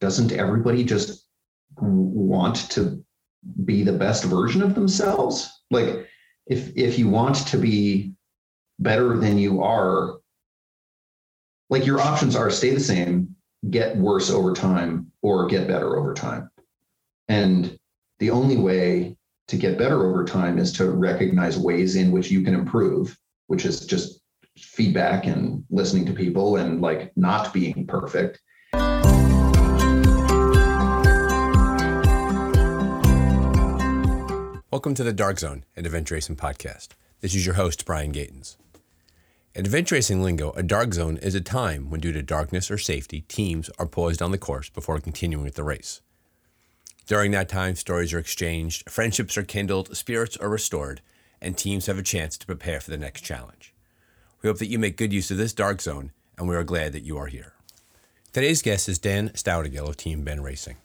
doesn't everybody just want to be the best version of themselves? Like, if you want to be better than you are, like, your options are stay the same, get worse over time, or get better over time. And the only way to get better over time is to recognize ways in which you can improve, which is just feedback and listening to people and, like, not being perfect. Welcome to the Dark Zone, an Adventure Racing Podcast. This is your host, Brian Gatens. In adventure racing lingo, a dark zone is a time when, due to darkness or safety, teams are poised on the course before continuing with the race. During that time, stories are exchanged, friendships are kindled, spirits are restored, and teams have a chance to prepare for the next challenge. We hope that you make good use of this dark zone, and we are glad that you are here. Today's guest is Dan Staudigel of Team Bend Racing.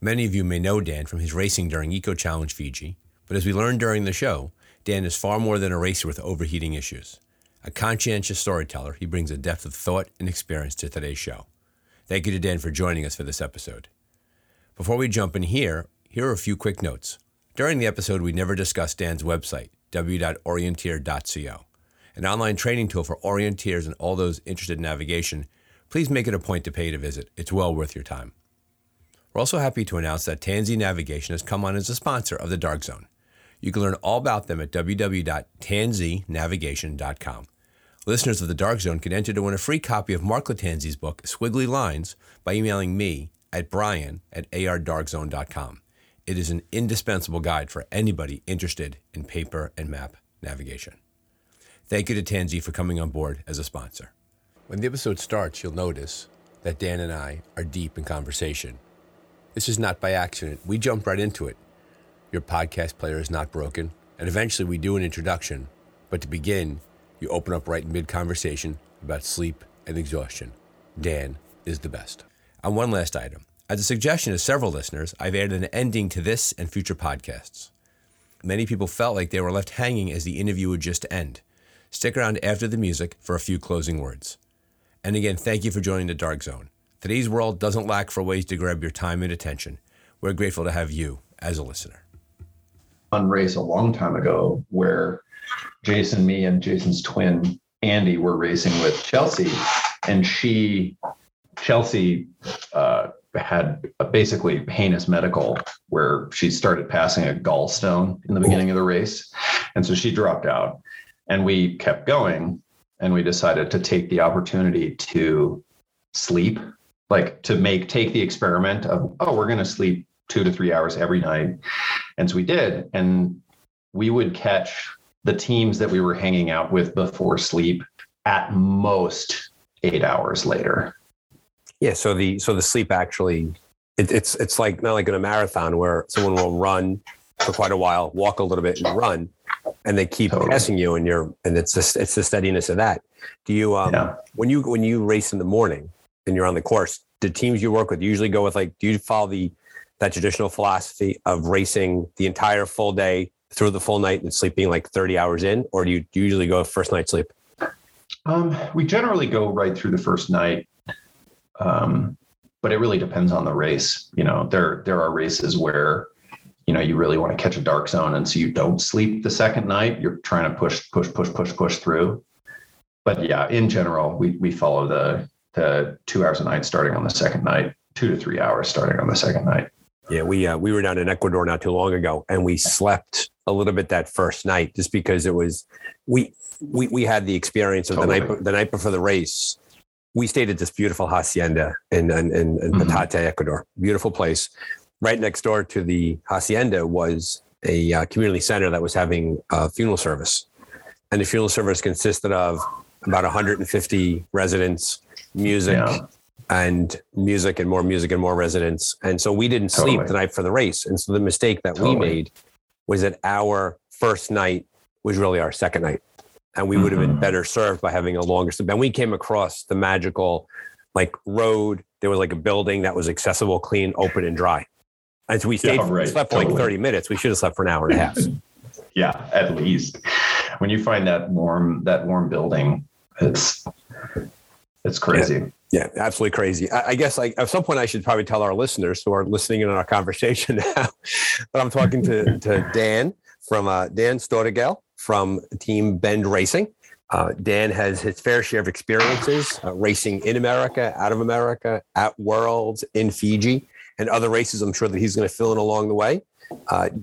Many of you may know Dan from his racing during Eco Challenge Fiji, but as we learned during the show, Dan is far more than a racer with overheating issues. A conscientious storyteller, he brings a depth of thought and experience to today's show. Thank you to Dan for joining us for this episode. Before we jump in here are a few quick notes. During the episode, we never discussed Dan's website, w.orienteer.co, an online training tool for orienteers and all those interested in navigation. Please make it a point to pay to visit. It's well worth your time. We're also happy to announce that TanZ Navigation has come on as a sponsor of the Dark Zone. You can learn all about them at www.tanznavigation.com. Listeners of the Dark Zone can enter to win a free copy of Mark Latanzi's book, Squiggly Lines, by emailing me at brian at ardarkzone.com. It is an indispensable guide for anybody interested in paper and map navigation. Thank you to TanZ for coming on board as a sponsor. When the episode starts, you'll notice that Dan and I are deep in conversation. This is not by accident. We jump right into it. Your podcast player is not broken, and eventually we do an introduction, but to begin, you open up right mid-conversation about sleep and exhaustion. Dan is the best. And one last item. As a suggestion to several listeners, I've added an ending to this and future podcasts. Many people felt like they were left hanging as the interview would just end. Stick around after the music for a few closing words. And again, thank you for joining the Dark Zone. Today's world doesn't lack for ways to grab your time and attention. We're grateful to have you as a listener. One race a long time ago where Jason, me, and Jason's twin Andy were racing with Chelsea, and Chelsea had a basically heinous medical where she started passing a gallstone in the beginning of the race, and so she dropped out, and we kept going, and we decided to take the opportunity to sleep, like to take the experiment of, oh, we're going to sleep 2 to 3 hours every night. And so we did. And we would catch the teams that we were hanging out with before sleep at most 8 hours later. Yeah. So the sleep actually, it's like not like in a marathon where someone will run for quite a while, walk a little bit and run, and they keep passing you and it's the steadiness of that. Do you, when you race in the morning and you're on the course, the teams you work with usually go with do you follow that traditional philosophy of racing the entire full day through the full night and sleeping 30 hours in, or do you usually go first night sleep? We generally go right through the first night. But it really depends on the race. There are races where, you really want to catch a dark zone. And so you don't sleep the second night, you're trying to push through. But yeah, in general, we follow the 2 hours a night starting on the second night, 2 to 3 hours starting on the second night. Yeah, we were down in Ecuador not too long ago, and we slept a little bit that first night just because it was we had the experience of the night before the race. We stayed at this beautiful hacienda in Patate, Ecuador, beautiful place. Right next door to the hacienda was a community center that was having a funeral service, and the funeral service consisted of about 150 residents, music and more residents. And so we didn't sleep the night for the race. And so the mistake that we made was that our first night was really our second night. And we would have been better served by having a longer sleep. And we came across the magical road. There was a building that was accessible, clean, open, and dry. And so we stayed, slept for 30 minutes. We should have slept for an hour and a half. Yeah, at least. When you find that warm building, it's It's crazy. Yeah, absolutely crazy. I guess like at some point I should probably tell our listeners who are listening in on our conversation now, but I'm talking to Dan from Dan Staudigel from Team Bend Racing. Dan has his fair share of experiences racing in America, out of America, at Worlds, in Fiji, and other races I'm sure that he's going to fill in along the way.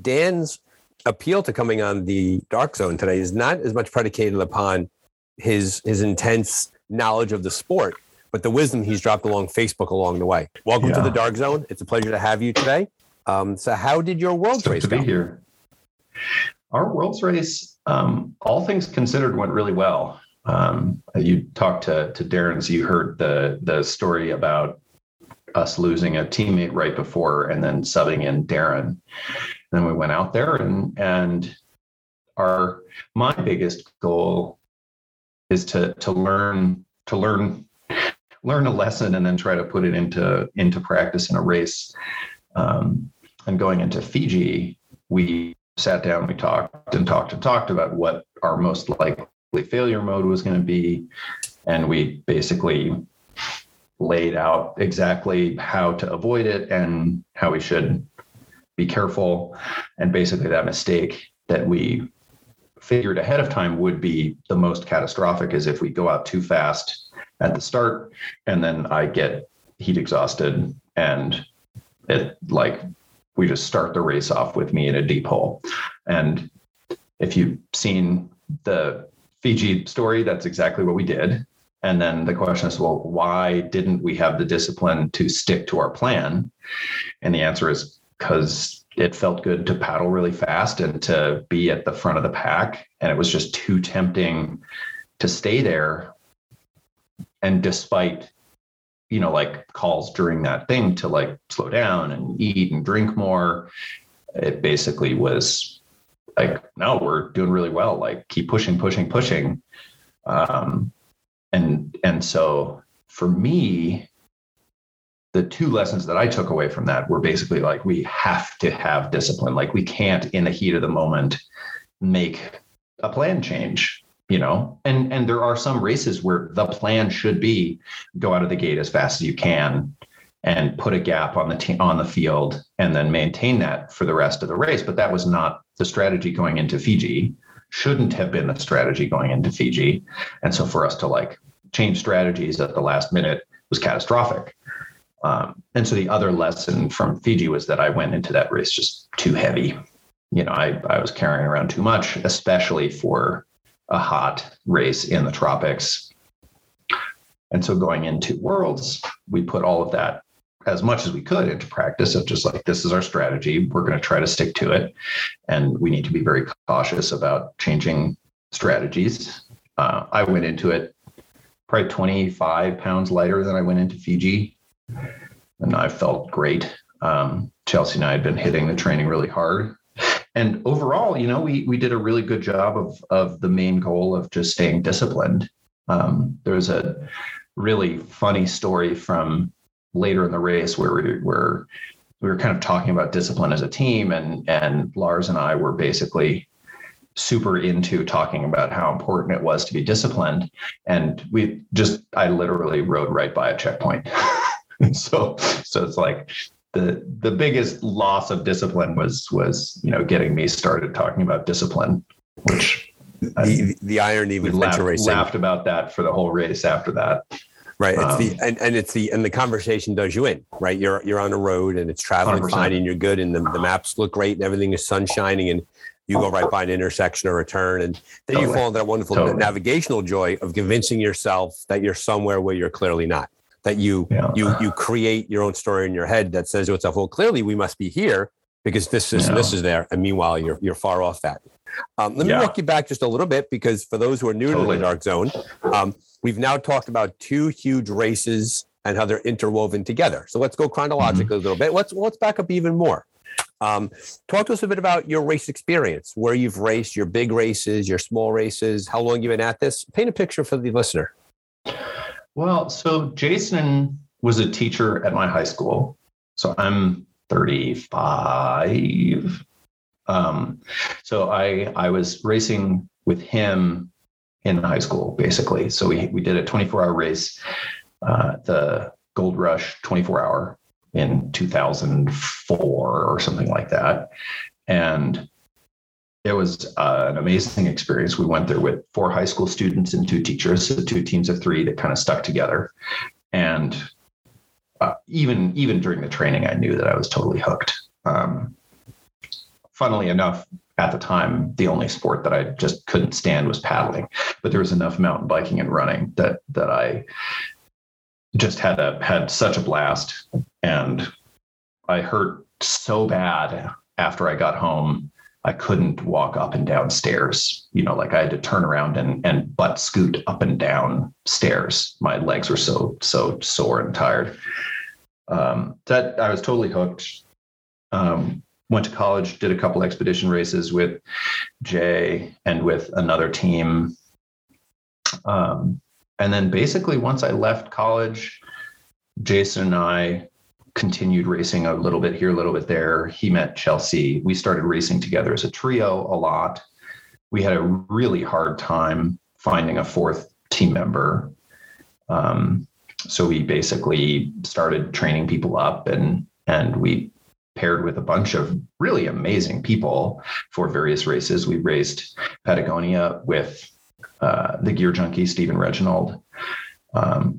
Dan's appeal to coming on the Dark Zone today is not as much predicated upon his intense knowledge of the sport, but the wisdom he's dropped along Facebook along the way. Welcome to the Dark Zone. It's a pleasure to have you today. So how did your Worlds race go? Good to be here. Our Worlds race, all things considered, went really well. You talked to Darren, so you heard the story about us losing a teammate right before and then subbing in Darren. And then we went out there and my biggest goal is to learn a lesson and then try to put it into practice in a race. And going into Fiji, we sat down, we talked about what our most likely failure mode was going to be. And we basically laid out exactly how to avoid it and how we should be careful. And basically that mistake that we figured ahead of time would be the most catastrophic is if we go out too fast at the start and then I get heat exhausted and we just start the race off with me in a deep hole. And if you've seen the Fiji story, that's exactly what we did. And then the question is, well, why didn't we have the discipline to stick to our plan? And the answer is because it felt good to paddle really fast and to be at the front of the pack. And it was just too tempting to stay there. And despite, calls during that thing to slow down and eat and drink more, it basically was no, we're doing really well. Keep pushing. And so for me, the two lessons that I took away from that were basically we have to have discipline. We can't in the heat of the moment make a plan change, and there are some races where the plan should be go out of the gate as fast as you can and put a gap on the field and then maintain that for the rest of the race. But that was not the strategy going into Fiji. Shouldn't have been the strategy going into Fiji. And so for us to change strategies at the last minute was catastrophic. And so the other lesson from Fiji was that I went into that race just too heavy. I was carrying around too much, especially for a hot race in the tropics. And so going into Worlds, we put all of that as much as we could into practice of just this is our strategy. We're going to try to stick to it. And we need to be very cautious about changing strategies. I went into it probably 25 pounds lighter than I went into Fiji. And I felt great. Chelsea and I had been hitting the training really hard. And overall, we did a really good job of the main goal of just staying disciplined. There's a really funny story from later in the race where we were kind of talking about discipline as a team, and Lars and I were basically super into talking about how important it was to be disciplined. And I literally rode right by a checkpoint. So it's the biggest loss of discipline was getting me started talking about discipline, which the irony with adventure racing. Laughed about that for the whole race after that. Right. It's the conversation does you in, right? You're on the road and it's traveling 100%. Fine and you're good. And the maps look great and everything is sun shining and you go right by an intersection or a turn. And then you fall into that wonderful navigational joy of convincing yourself that you're somewhere where you're clearly not, that you create your own story in your head that says to itself, well, clearly we must be here because this is there. And meanwhile, you're far off that. Let me walk you back just a little bit, because for those who are new to the Dark Zone, we've now talked about two huge races and how they're interwoven together. So let's go chronologically a little bit. Let's back up even more. Talk to us a bit about your race experience, where you've raced, your big races, your small races, how long you've been at this. Paint a picture for the listener. Well, so Jason was a teacher at my high school. So I'm 35. So I was racing with him in high school, basically. So we did a 24-hour race, the Gold Rush 24-hour in 2004 or something like that. And it was an amazing experience. We went there with 4 high school students and 2 teachers, so 2 teams of 3 that kind of stuck together. And even during the training, I knew that I was totally hooked. Funnily enough, at the time, the only sport that I just couldn't stand was paddling, but there was enough mountain biking and running that I just had such a blast. And I hurt so bad after I got home, I couldn't walk up and down stairs. You know, like I had to turn around and butt scoot up and down stairs. My legs were so sore and tired. That I was totally hooked. Went to college, did a couple expedition races with Jay and with another team. And then basically once I left college, Jason and I continued racing a little bit here, a little bit there. He met Chelsea. We started racing together as a trio a lot. We had a really hard time finding a 4th team member. So we basically started training people up and we paired with a bunch of really amazing people for various races. We raced Patagonia with the gear junkie, Steven Reginald.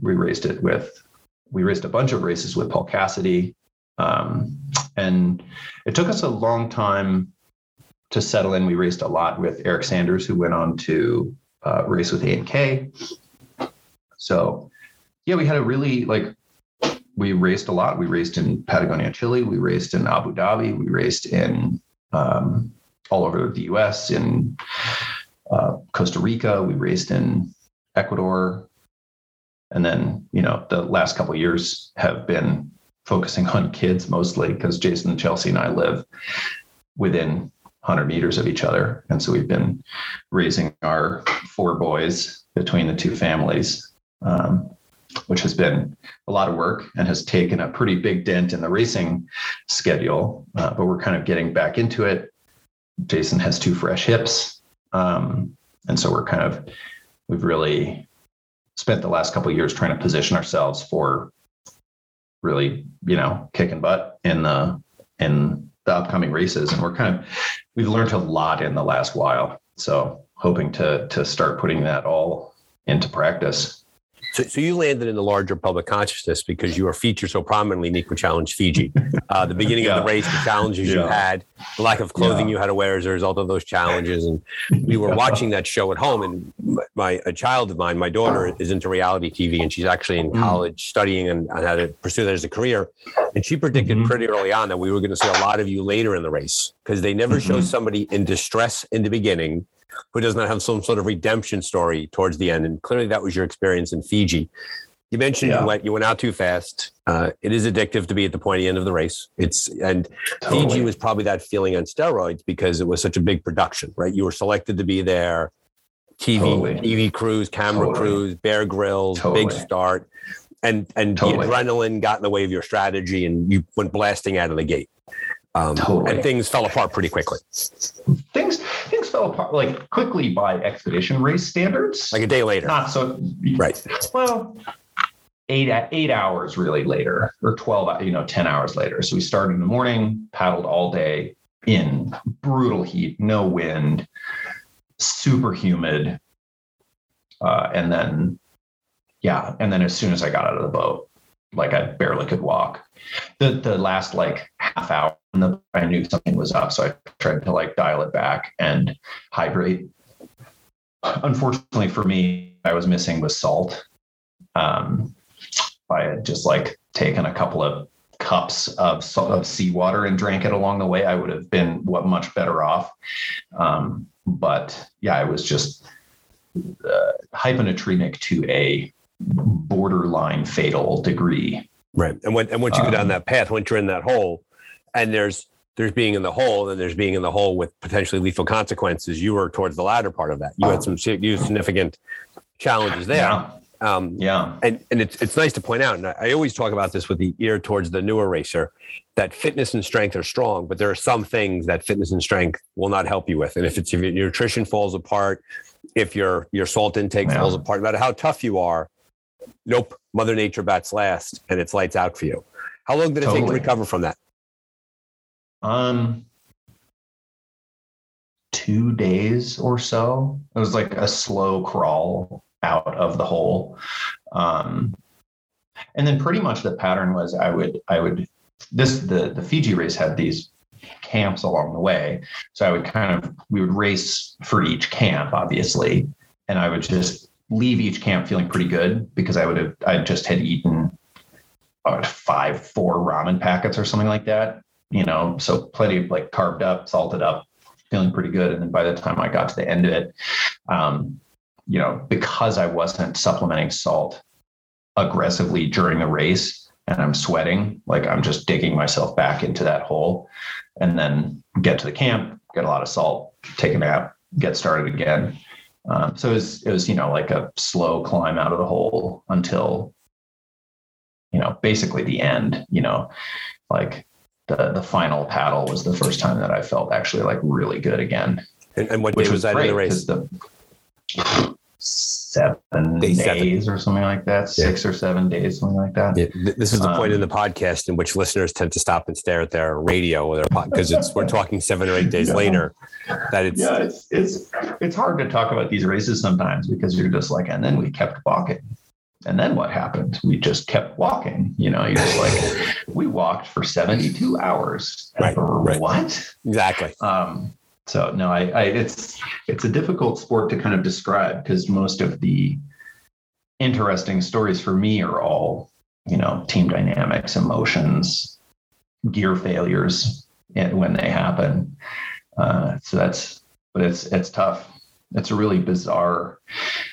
We raced a bunch of races with Paul Cassidy. And it took us a long time to settle in. We raced a lot with Eric Sanders, who went on to race with A&K. So yeah, we had a really we raced a lot. We raced in Patagonia, Chile. We raced in Abu Dhabi. We raced in all over the US, in Costa Rica. We raced in Ecuador. And then, you know, the last couple of years have been focusing on kids mostly because Jason and Chelsea and I live within 100 meters of each other. And so we've been raising our 4 boys between the 2 families, which has been a lot of work and has taken a pretty big dent in the racing schedule. But we're kind of getting back into it. Jason has 2 fresh hips. And so we've really spent the last couple of years trying to position ourselves for really, you know, kicking butt in the upcoming races. And we've learned a lot in the last while. So hoping to start putting that all into practice. So you landed in the larger public consciousness because you were featured so prominently in Eco Challenge Fiji. The beginning of the race, the challenges you had, the lack of clothing you had to wear as a result of those challenges. And we were watching that show at home. And a child of mine, my daughter, is into reality TV, and she's actually in college studying on how to pursue that as a career. And she predicted pretty early on that we were going to see a lot of you later in the race because they never show somebody in distress in the beginning who does not have some sort of redemption story towards the end. And clearly that was your experience in Fiji. You mentioned you went out too fast. It is addictive to be at the pointy end of the race. Fiji was probably that feeling on steroids because it was such a big production, right? You were selected to be there. TV crews, camera crews, Bear Grylls, big start. And the adrenaline got in the way of your strategy and you went blasting out of the gate. And things fell apart pretty quickly. Things fell apart quickly by expedition race standards. Like a day later. Not so right. Well, 8 hours really later, or 12, 10 hours later. So we started in the morning, paddled all day in brutal heat, no wind, super humid, and then as soon as I got out of the boat, I barely could walk. The last half hour, I knew something was up, so I tried to dial it back and hydrate. Unfortunately for me, I was missing with salt. I had just taken a couple of cups of seawater and drank it along the way. I would have been much better off. But yeah, I was just hyponatremic to a borderline fatal degree. Right. And once you go down that path, once you're in that hole, and there's being in the hole, and there's being in the hole with potentially lethal consequences, you were towards the latter part of that. You had some significant challenges there. Yeah. And it's nice to point out, and I always talk about this with the ear towards the newer racer, that fitness and strength are strong, but there are some things that fitness and strength will not help you with. And if your nutrition falls apart, if your salt intake falls apart, no matter how tough you are, nope, Mother Nature bats last and it's lights out for you. How long did it take to recover from that? 2 days or so. It was like a slow crawl out of the hole. And then pretty much the pattern was the Fiji race had these camps along the way. So we would race for each camp, obviously. And I would just leave each camp feeling pretty good because I just had eaten 4 ramen packets or something like that, so plenty of like carved up, salted up, feeling pretty good. And then by the time I got to the end of it, because I wasn't supplementing salt aggressively during the race and I'm sweating, like I'm just digging myself back into that hole, and then get to the camp, get a lot of salt, take a nap, get started again. So it was, like a slow climb out of the hole until, basically the end, like the final paddle was the first time that I felt actually like really good again. And what day was that in the race? 7 days or something like that, 6 or 7 days, something like that. Yeah. This is the point in the podcast in which listeners tend to stop and stare at their radio or their podcast because we're talking 7 or 8 days later. That it's hard to talk about these races sometimes because you're just like, and then we kept walking. And then what happened? We just kept walking. You're just like, we walked for 72 hours. Right. What? Exactly. So no, it's a difficult sport to kind of describe because most of the interesting stories for me are all, team dynamics, emotions, gear failures when they happen. But it's tough. It's a really bizarre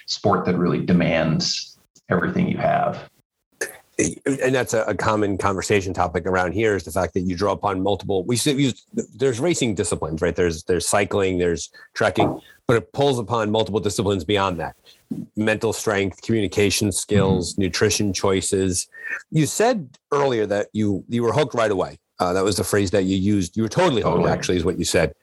sport that really demands everything you have. And that's a common conversation topic around here is the fact that you draw upon multiple. There's racing disciplines, right? There's cycling, there's trekking, but it pulls upon multiple disciplines beyond that. Mental strength, communication skills, nutrition choices. You said earlier that you were hooked right away. That was the phrase that you used. You were totally hooked, actually, is what you said.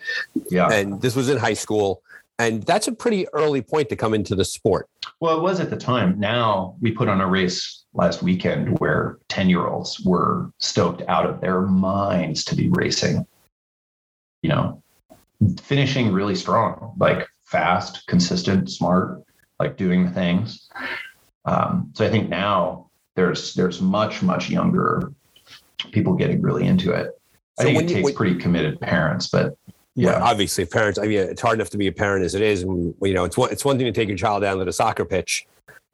Yeah. And this was in high school. And that's a pretty early point to come into the sport. Well, it was at the time. Now we put on a race last weekend where 10-year-olds were stoked out of their minds to be racing, finishing really strong, like fast, consistent, smart, like doing the things. So I think now there's much, much younger people getting really into it. I think it takes pretty committed parents, but. Yeah, well, obviously parents, it's hard enough to be a parent as it is. And, it's one thing to take your child down to the soccer pitch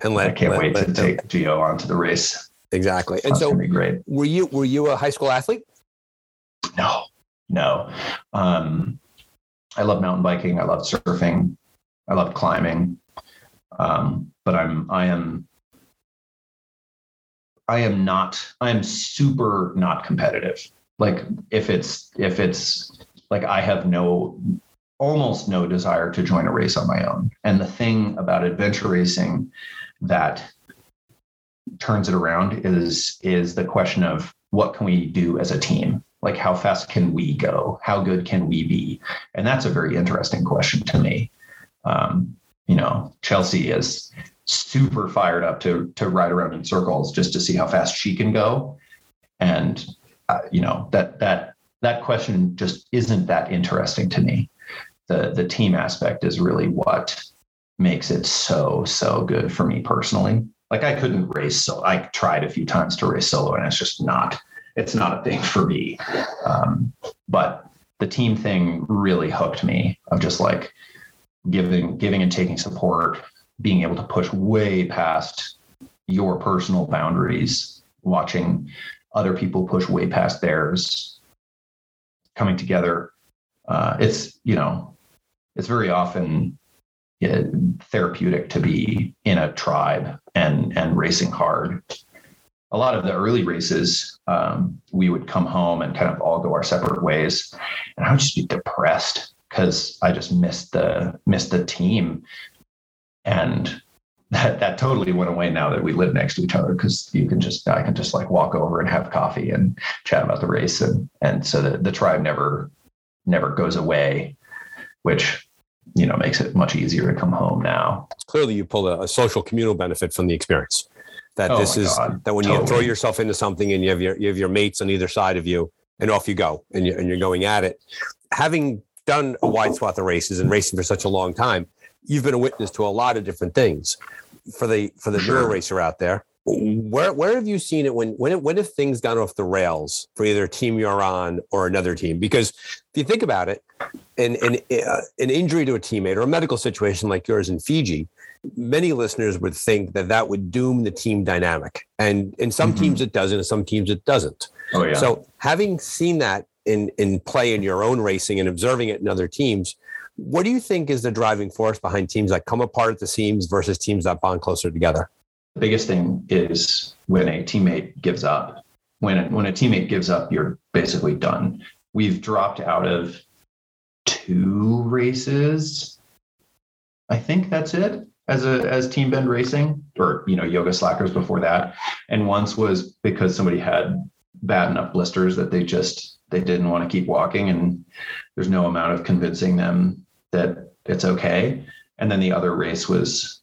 and I can't wait to take Gio onto the race. Exactly. And so be great. Were you a high school athlete? No. I love mountain biking. I love surfing. I love climbing. But I am super not competitive. Like if it's, like I have almost no desire to join a race on my own. And the thing about adventure racing that turns it around is the question of what can we do as a team? Like how fast can we go? How good can we be? And that's a very interesting question to me. Chelsea is super fired up to ride around in circles just to see how fast she can go. And that question just isn't that interesting to me. The team aspect is really what makes it so good for me personally. Like I couldn't race solo. I tried a few times to race solo and it's not a thing for me. But the team thing really hooked me of just like giving and taking support, being able to push way past your personal boundaries, watching other people push way past theirs. Coming together, it's very often therapeutic to be in a tribe and racing hard. A lot of the early races, we would come home and kind of all go our separate ways, and I would just be depressed because I just missed the team, and that totally went away now that we live next to each other. Cause I can just like walk over and have coffee and chat about the race. And so the tribe never goes away, which you know, makes it much easier to come home now. Clearly you pull a social communal benefit from the experience, that you throw yourself into something and you have your mates on either side of you and off you go and you're going at it. Having done a wide swath of races and racing for such a long time, you've been a witness to a lot of different things. For the newer racer out there, where have you seen it when have things gone off the rails for either a team you're on or another team? Because if you think about it, an injury to a teammate or a medical situation like yours in Fiji, many listeners would think that would doom the team dynamic. And in some teams it doesn't, in some teams it doesn't. Oh, yeah. So having seen that in play in your own racing and observing it in other teams, what do you think is the driving force behind teams that come apart at the seams versus teams that bond closer together? The biggest thing is when a teammate gives up. When a teammate gives up, you're basically done. We've dropped out of 2 races. I think that's it as Team Bend Racing, or, you know, Yoga Slackers before that. And once was because somebody had bad enough blisters that they didn't want to keep walking, and there's no amount of convincing them that it's okay. And then the other race was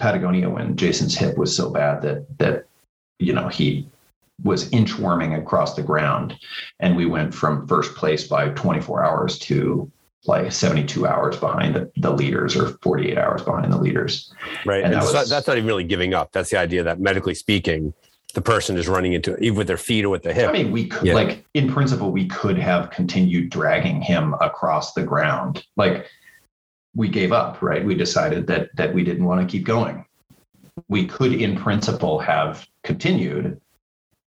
Patagonia, when Jason's hip was so bad that you know, he was inchworming across the ground, and we went from first place by 24 hours to like 72 hours behind the leaders, or 48 hours behind the leaders. Right. And that's not even really giving up. That's the idea that, medically speaking, the person is running into it, even with their feet or with the hip. I mean, we could, like, in principle, we could have continued dragging him across the ground. Like, we gave up, right? We decided that we didn't want to keep going. We could, in principle, have continued,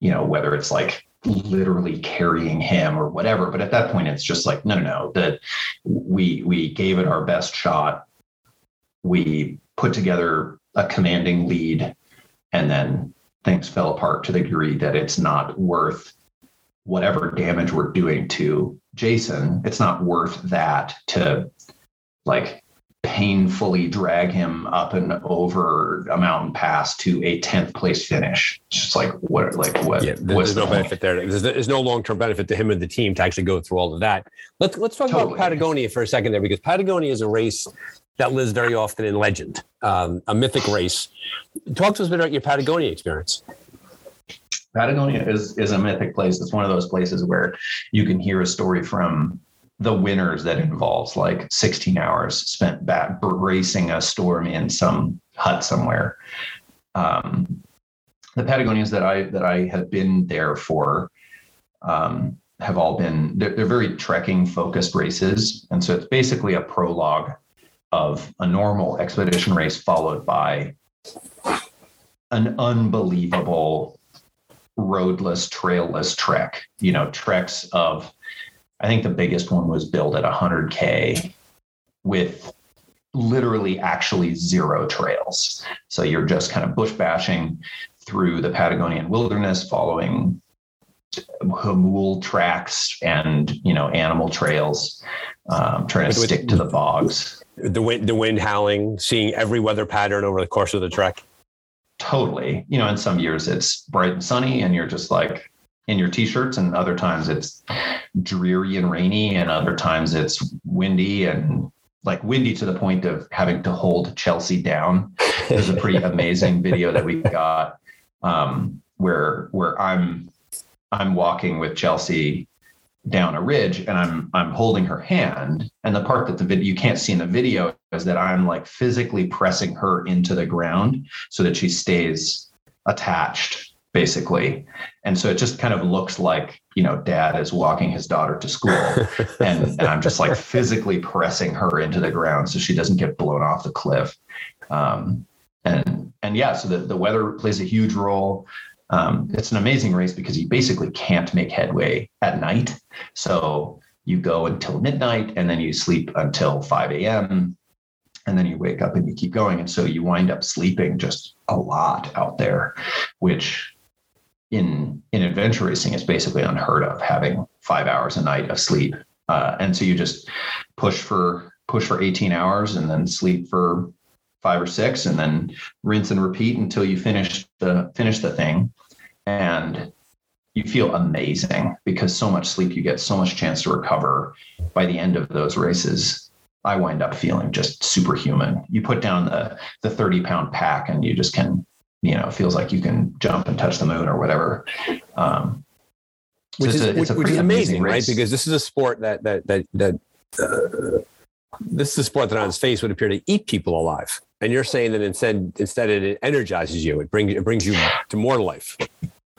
you know, whether it's like literally carrying him or whatever. But at that point, it's just like, no, that we gave it our best shot. We put together a commanding lead, and then things fell apart to the degree that it's not worth whatever damage we're doing to Jason. It's not worth that to, like, painfully drag him up and over a mountain pass to a 10th place finish. It's just like, what? Yeah, there's no benefit there. There's no long-term benefit to him and the team to actually go through all of that. Let's talk about Patagonia for a second there, because Patagonia is a race that lives very often in legend, a mythic race. Talk to us a bit about your Patagonia experience. Patagonia is a mythic place. It's one of those places where you can hear a story from the winners that involves like 16 hours spent bracing a storm in some hut somewhere. The Patagonians that I have been there for have all been, they're very trekking focused races. And so it's basically a prologue of a normal expedition race followed by an unbelievable roadless, trailless trek, you know, treks of, I think the biggest one was billed at 100K with literally actually 0 trails. So you're just kind of bush bashing through the Patagonian wilderness, following hamul tracks and, you know, animal trails, trying to stick to the bogs. The wind howling, seeing every weather pattern over the course of the trek. Totally. You know, in some years it's bright and sunny and you're just like in your t-shirts, and other times it's dreary and rainy, and other times it's windy, and like windy to the point of having to hold Chelsea down. There's a pretty amazing video that we got where I'm walking with Chelsea down a ridge, and I'm holding her hand, and the part that you can't see in the video is that I'm like physically pressing her into the ground so that she stays attached, basically. And so it just kind of looks like, you know, dad is walking his daughter to school and I'm just like physically pressing her into the ground so she doesn't get blown off the cliff. So the weather plays a huge role. It's an amazing race because you basically can't make headway at night. So you go until midnight, and then you sleep until 5 a.m. and then you wake up and you keep going. And so you wind up sleeping just a lot out there, which in adventure racing is basically unheard of, having 5 hours a night of sleep. And so you just push for 18 hours and then sleep for 5 or 6, and then rinse and repeat until you finish the thing. And you feel amazing because so much sleep, you get so much chance to recover by the end of those races. I wind up feeling just superhuman. You put down the 30 pound pack and you just can, you know, it feels like you can jump and touch the moon or whatever. Which is amazing, right? Because this is a sport this is a sport that on its face would appear to eat people alive. And you're saying that instead it energizes you. It brings you to more life.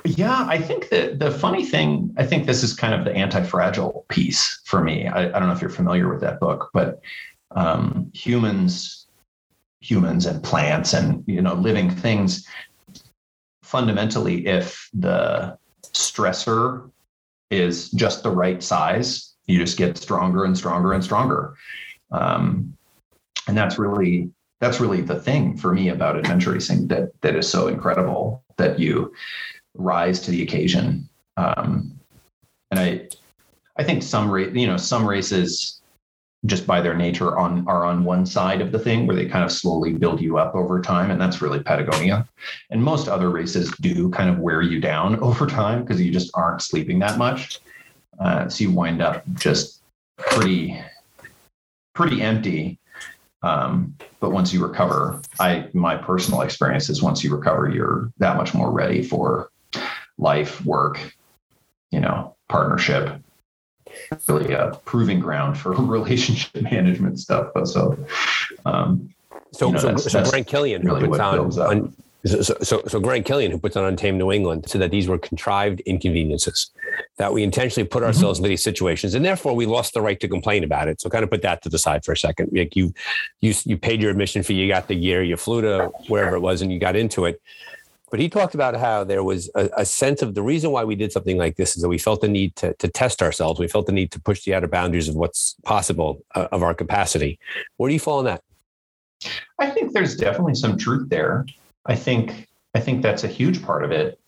Yeah, I think that the funny thing, I think this is kind of the Anti-Fragile piece for me. I don't know if you're familiar with that book, but humans and plants and, you know, living things, fundamentally, if the stressor is just the right size, you just get stronger and stronger and stronger. And that's really the thing for me about adventure racing that is so incredible, that you rise to the occasion. And I think some races just by their nature are on one side of the thing where they kind of slowly build you up over time. And that's really Patagonia. And most other races do kind of wear you down over time because you just aren't sleeping that much. So you wind up just pretty empty. But once you recover, my personal experience is once you recover, you're that much more ready for life, work, you know, partnership. Really a proving ground for relationship management stuff. So Grant Killian, who puts on Untamed New England, said that these were contrived inconveniences, that we intentionally put ourselves in these situations, and therefore we lost the right to complain about it. So kind of put that to the side for a second. Like you paid your admission fee, you got the gear, you flew to wherever it was, and you got into it. But he talked about how there was a sense of the reason why we did something like this is that we felt the need to test ourselves. We felt the need to push the outer boundaries of what's possible, of our capacity. Where do you fall on that? I think there's definitely some truth there. I think that's a huge part of it.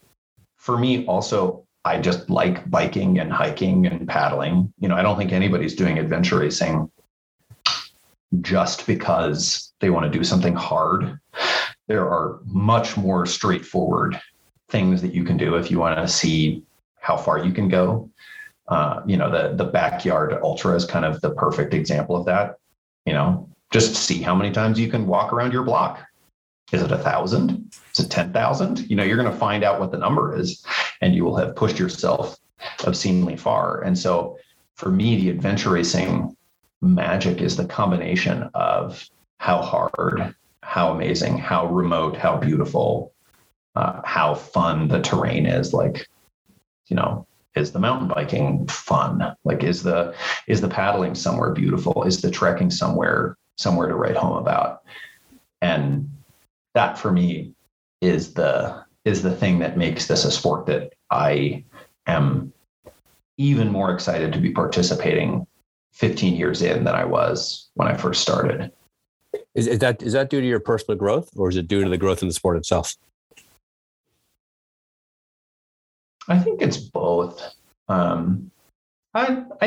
For me also, I just like biking and hiking and paddling. You know, I don't think anybody's doing adventure racing just because they want to do something hard. There are much more straightforward things that you can do if you want to see how far you can go. You know, the Backyard Ultra is kind of the perfect example of that. You know, just see how many times you can walk around your block. Is it 1,000? Is it 10,000? You know, you're going to find out what the number is, and you will have pushed yourself obscenely far. And so for me, the adventure racing magic is the combination of how hard, how amazing, how remote, how beautiful, how fun the terrain is. Like, you know, is the mountain biking fun? Like, is the paddling somewhere beautiful? Is the trekking somewhere to write home about? And that for me is the thing that makes this a sport that I am even more excited to be participating 15 years in than I was when I first started. Is that due to your personal growth, or is it due to the growth in the sport itself? I think it's both. I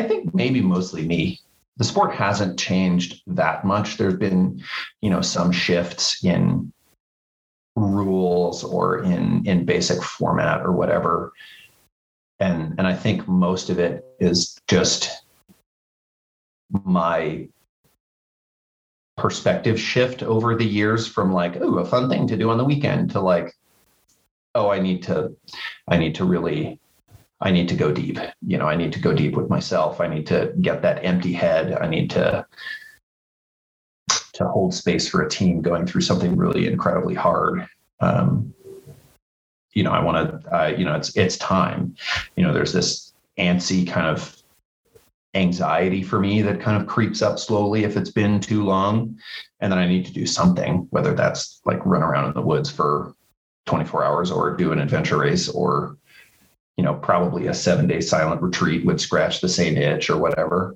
think maybe mostly me. The sport hasn't changed that much. There's been, you know, some shifts in rules or in basic format or whatever. And I think most of it is just my perspective shift over the years from like, oh, a fun thing to do on the weekend to like, oh, I need to go deep. You know, I need to go deep with myself. I need to get that empty head. I need to hold space for a team going through something really incredibly hard. You know, I want to, you know, it's time. You know, there's this antsy kind of anxiety for me that kind of creeps up slowly if it's been too long. And then I need to do something, whether that's like run around in the woods for 24 hours or do an adventure race or, you know, probably a 7-day silent retreat would scratch the same itch or whatever.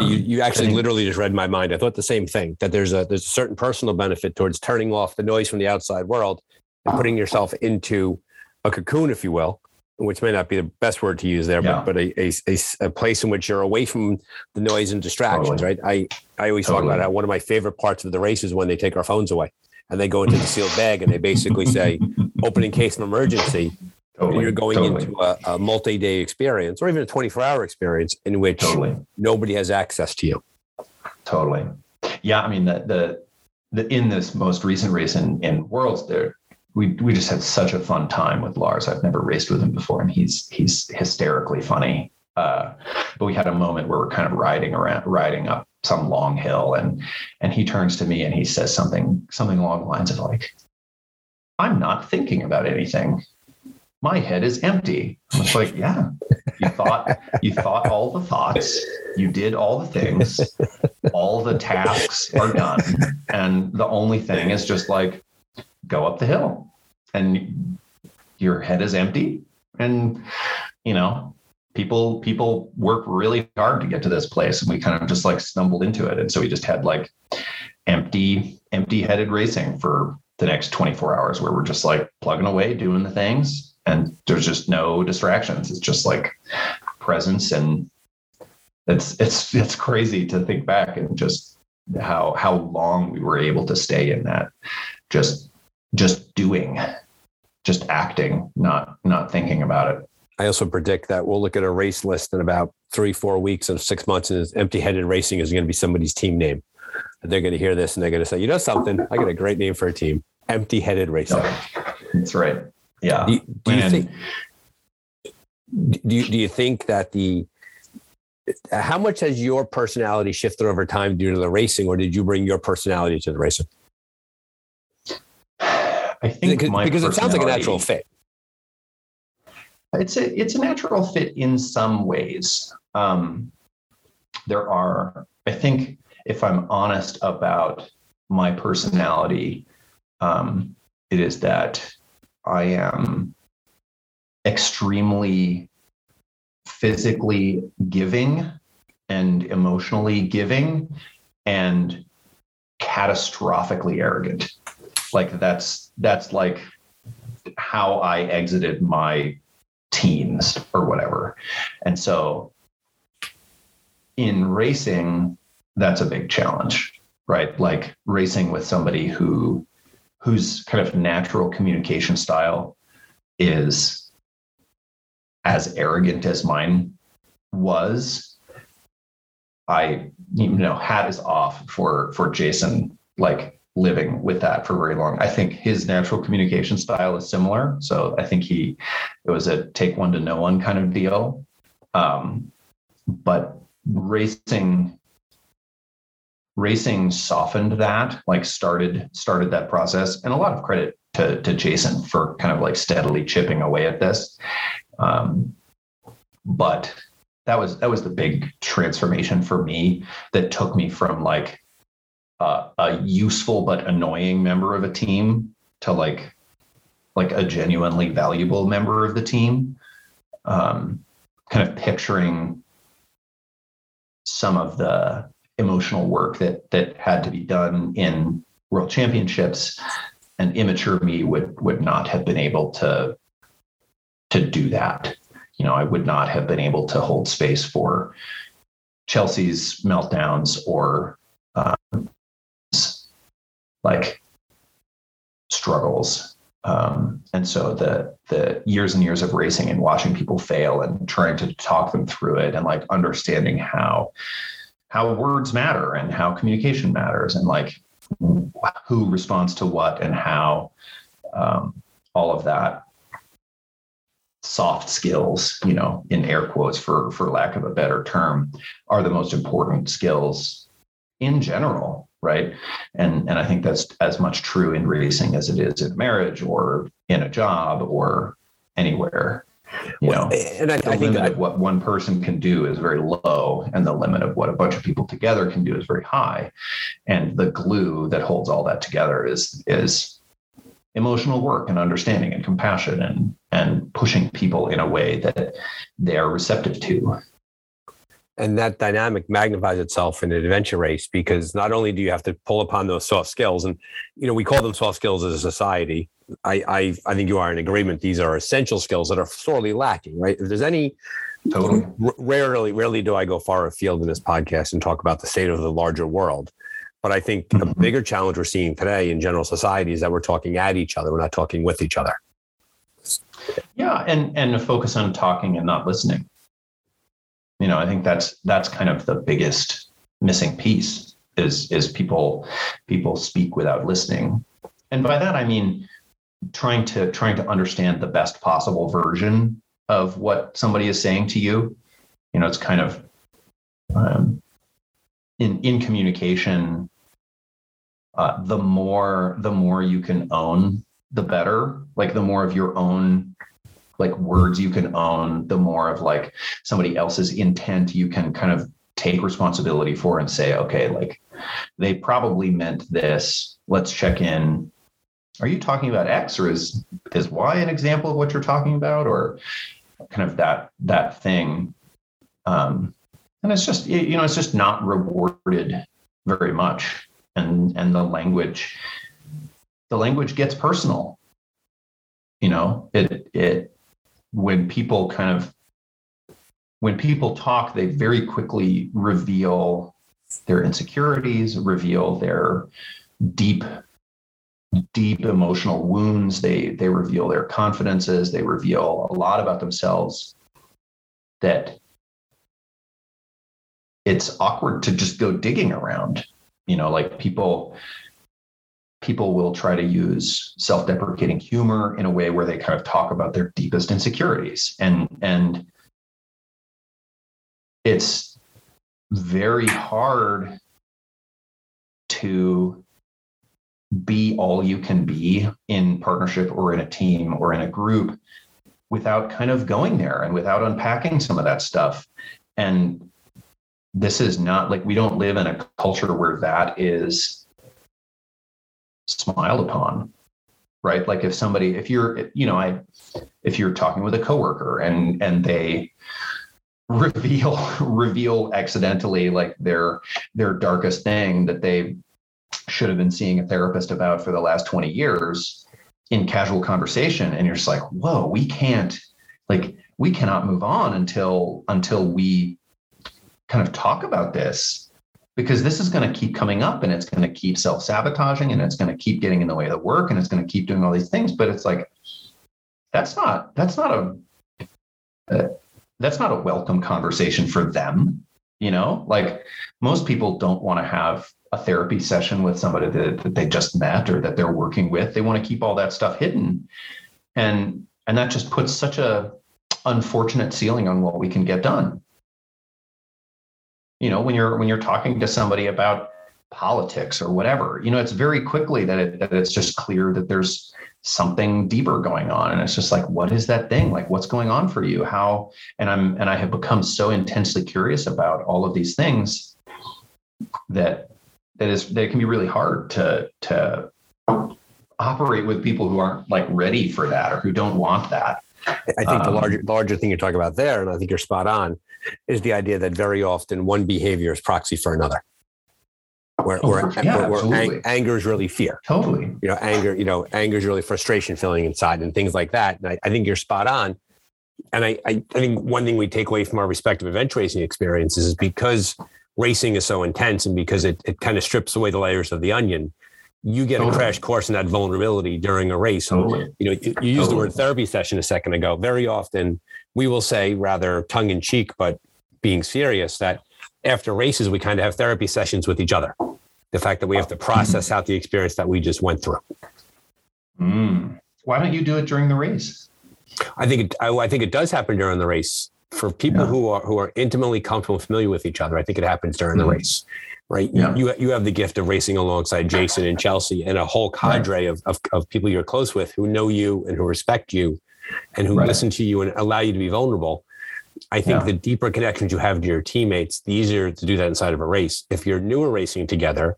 You actually literally just read my mind. I thought the same thing, that there's a certain personal benefit towards turning off the noise from the outside world and putting yourself into a cocoon, if you will, which may not be the best word to use there, yeah. But a place in which you're away from the noise and distractions, totally. Right? I always totally. Talk about how one of my favorite parts of the race is when they take our phones away and they go into the sealed bag and they basically say, open in case of emergency. Totally. You're going totally. Into a multi-day experience or even a 24-hour experience in which totally. Nobody has access to you. Totally. Yeah. I mean, in this most recent race in Worlds there, we just had such a fun time with Lars. I've never raced with him before, and he's hysterically funny. But we had a moment where we're kind of riding up some long hill, and he turns to me and he says something along the lines of like, "I'm not thinking about anything. My head is empty." I was like, yeah, you thought all the thoughts, you did all the things, all the tasks are done. And the only thing is just like, go up the hill and your head is empty. And, you know, people work really hard to get to this place, and we kind of just like stumbled into it. And so we just had like empty headed racing for the next 24 hours where we're just like plugging away, doing the things, and there's just no distractions. It's just like presence. And it's crazy to think back and just how long we were able to stay in that, just doing, just acting, not thinking about it. I also predict that we'll look at a race list in about 3-4 weeks and 6 months, and empty-headed racing is going to be somebody's team name. They're going to hear this and they're going to say, you know something, I got a great name for a team, empty-headed racing. Oh, that's right. Yeah. Do you think that how much has your personality shifted over time due to the racing, or did you bring your personality to the racing? I think because it sounds like a natural fit. It's a natural fit in some ways. I think if I'm honest about my personality, it is that I am extremely physically giving and emotionally giving and catastrophically arrogant. Like that's like how I exited my teens or whatever. And so in racing, that's a big challenge, right? Like racing with somebody whose kind of natural communication style is as arrogant as mine was. Hat is off for Jason, like living with that for very long. I think his natural communication style is similar. So I think it was a take one to know one kind of deal. But racing softened that, like started that process, and a lot of credit to Jason for kind of like steadily chipping away at this. But that was the big transformation for me that took me from like a useful but annoying member of a team to like a genuinely valuable member of the team. Kind of picturing some of the emotional work that had to be done in world championships, and immature me would not have been able to do that. You know, I would not have been able to hold space for Chelsea's meltdowns or like struggles. And so the years and years of racing and watching people fail and trying to talk them through it, and like understanding how words matter and how communication matters, and like who responds to what and how, all of that soft skills, you know, in air quotes for lack of a better term, are the most important skills in general. Right. And I think that's as much true in racing as it is in marriage or in a job or anywhere, you know, and I think the limit of what one person can do is very low, and the limit of what a bunch of people together can do is very high. And the glue that holds all that together is emotional work and understanding and compassion and pushing people in a way that they are receptive to. And that dynamic magnifies itself in an adventure race, because not only do you have to pull upon those soft skills, and, you know, we call them soft skills as a society. I think you are in agreement. These are essential skills that are sorely lacking, right? If there's any, totally. Rarely do I go far afield in this podcast and talk about the state of the larger world. But I think a bigger challenge we're seeing today in general society is that we're talking at each other. We're not talking with each other. Yeah. And a focus on talking and not listening. You know, I think that's kind of the biggest missing piece is people speak without listening. And by that, I mean, trying to understand the best possible version of what somebody is saying to you. You know, it's kind of in communication, the more you can own, the better. Like the more of your own, like, words you can own, the more of like somebody else's intent you can kind of take responsibility for and say, okay, like, they probably meant this. Let's check in. Are you talking about X, or is Y an example of what you're talking about, or kind of that thing? And it's just, you know, it's just not rewarded very much. And the language gets personal, you know, it, when people talk, they very quickly reveal their insecurities, reveal their deep emotional wounds. They reveal their confidences. They reveal a lot about themselves that it's awkward to just go digging around. You know, like people will try to use self-deprecating humor in a way where they kind of talk about their deepest insecurities. And it's very hard to be all you can be in partnership or in a team or in a group without kind of going there and without unpacking some of that stuff. And this is not like, we don't live in a culture where that is smiled upon, right? Like if you're talking with a coworker and they reveal accidentally like their darkest thing that they should have been seeing a therapist about for the last 20 years in casual conversation. And you're just like, whoa, we cannot move on until we kind of talk about this, because this is going to keep coming up, and it's going to keep self-sabotaging, and it's going to keep getting in the way of the work, and it's going to keep doing all these things. But it's like, that's not a welcome conversation for them. You know, like, most people don't want to have a therapy session with somebody that they just met or that they're working with. They want to keep all that stuff hidden. And that just puts such a unfortunate ceiling on what we can get done. You know, when you're talking to somebody about politics or whatever, you know, it's very quickly that it's just clear that there's something deeper going on. And it's just like, what is that thing? Like, what's going on for you? How? And I have become so intensely curious about all of these things that it can be really hard to operate with people who aren't like ready for that or who don't want that. I think the larger thing you're talking about there, and I think you're spot on, is the idea that very often one behavior is proxy for another. Where anger is really fear. Totally. You know, anger is really frustration feeling inside and things like that. And I think you're spot on. And I think one thing we take away from our respective event racing experiences is, because racing is so intense and because it kind of strips away the layers of the onion, you get a crash course in that vulnerability during a race. Totally. You know, you used the word therapy session a second ago. Very often we will say, rather tongue in cheek, but being serious, that after races, we kind of have therapy sessions with each other. The fact that we have to process out the experience that we just went through. Mm. Why don't you do it during the race? I think it does happen during the race for people who are intimately comfortable and familiar with each other. I think it happens during the race, right? Yeah. You have the gift of racing alongside Jason and Chelsea and a whole cadre of people you're close with, who know you and who respect you and who listen to you and allow you to be vulnerable. I think the deeper connections you have to your teammates, the easier to do that inside of a race. If you're newer racing together,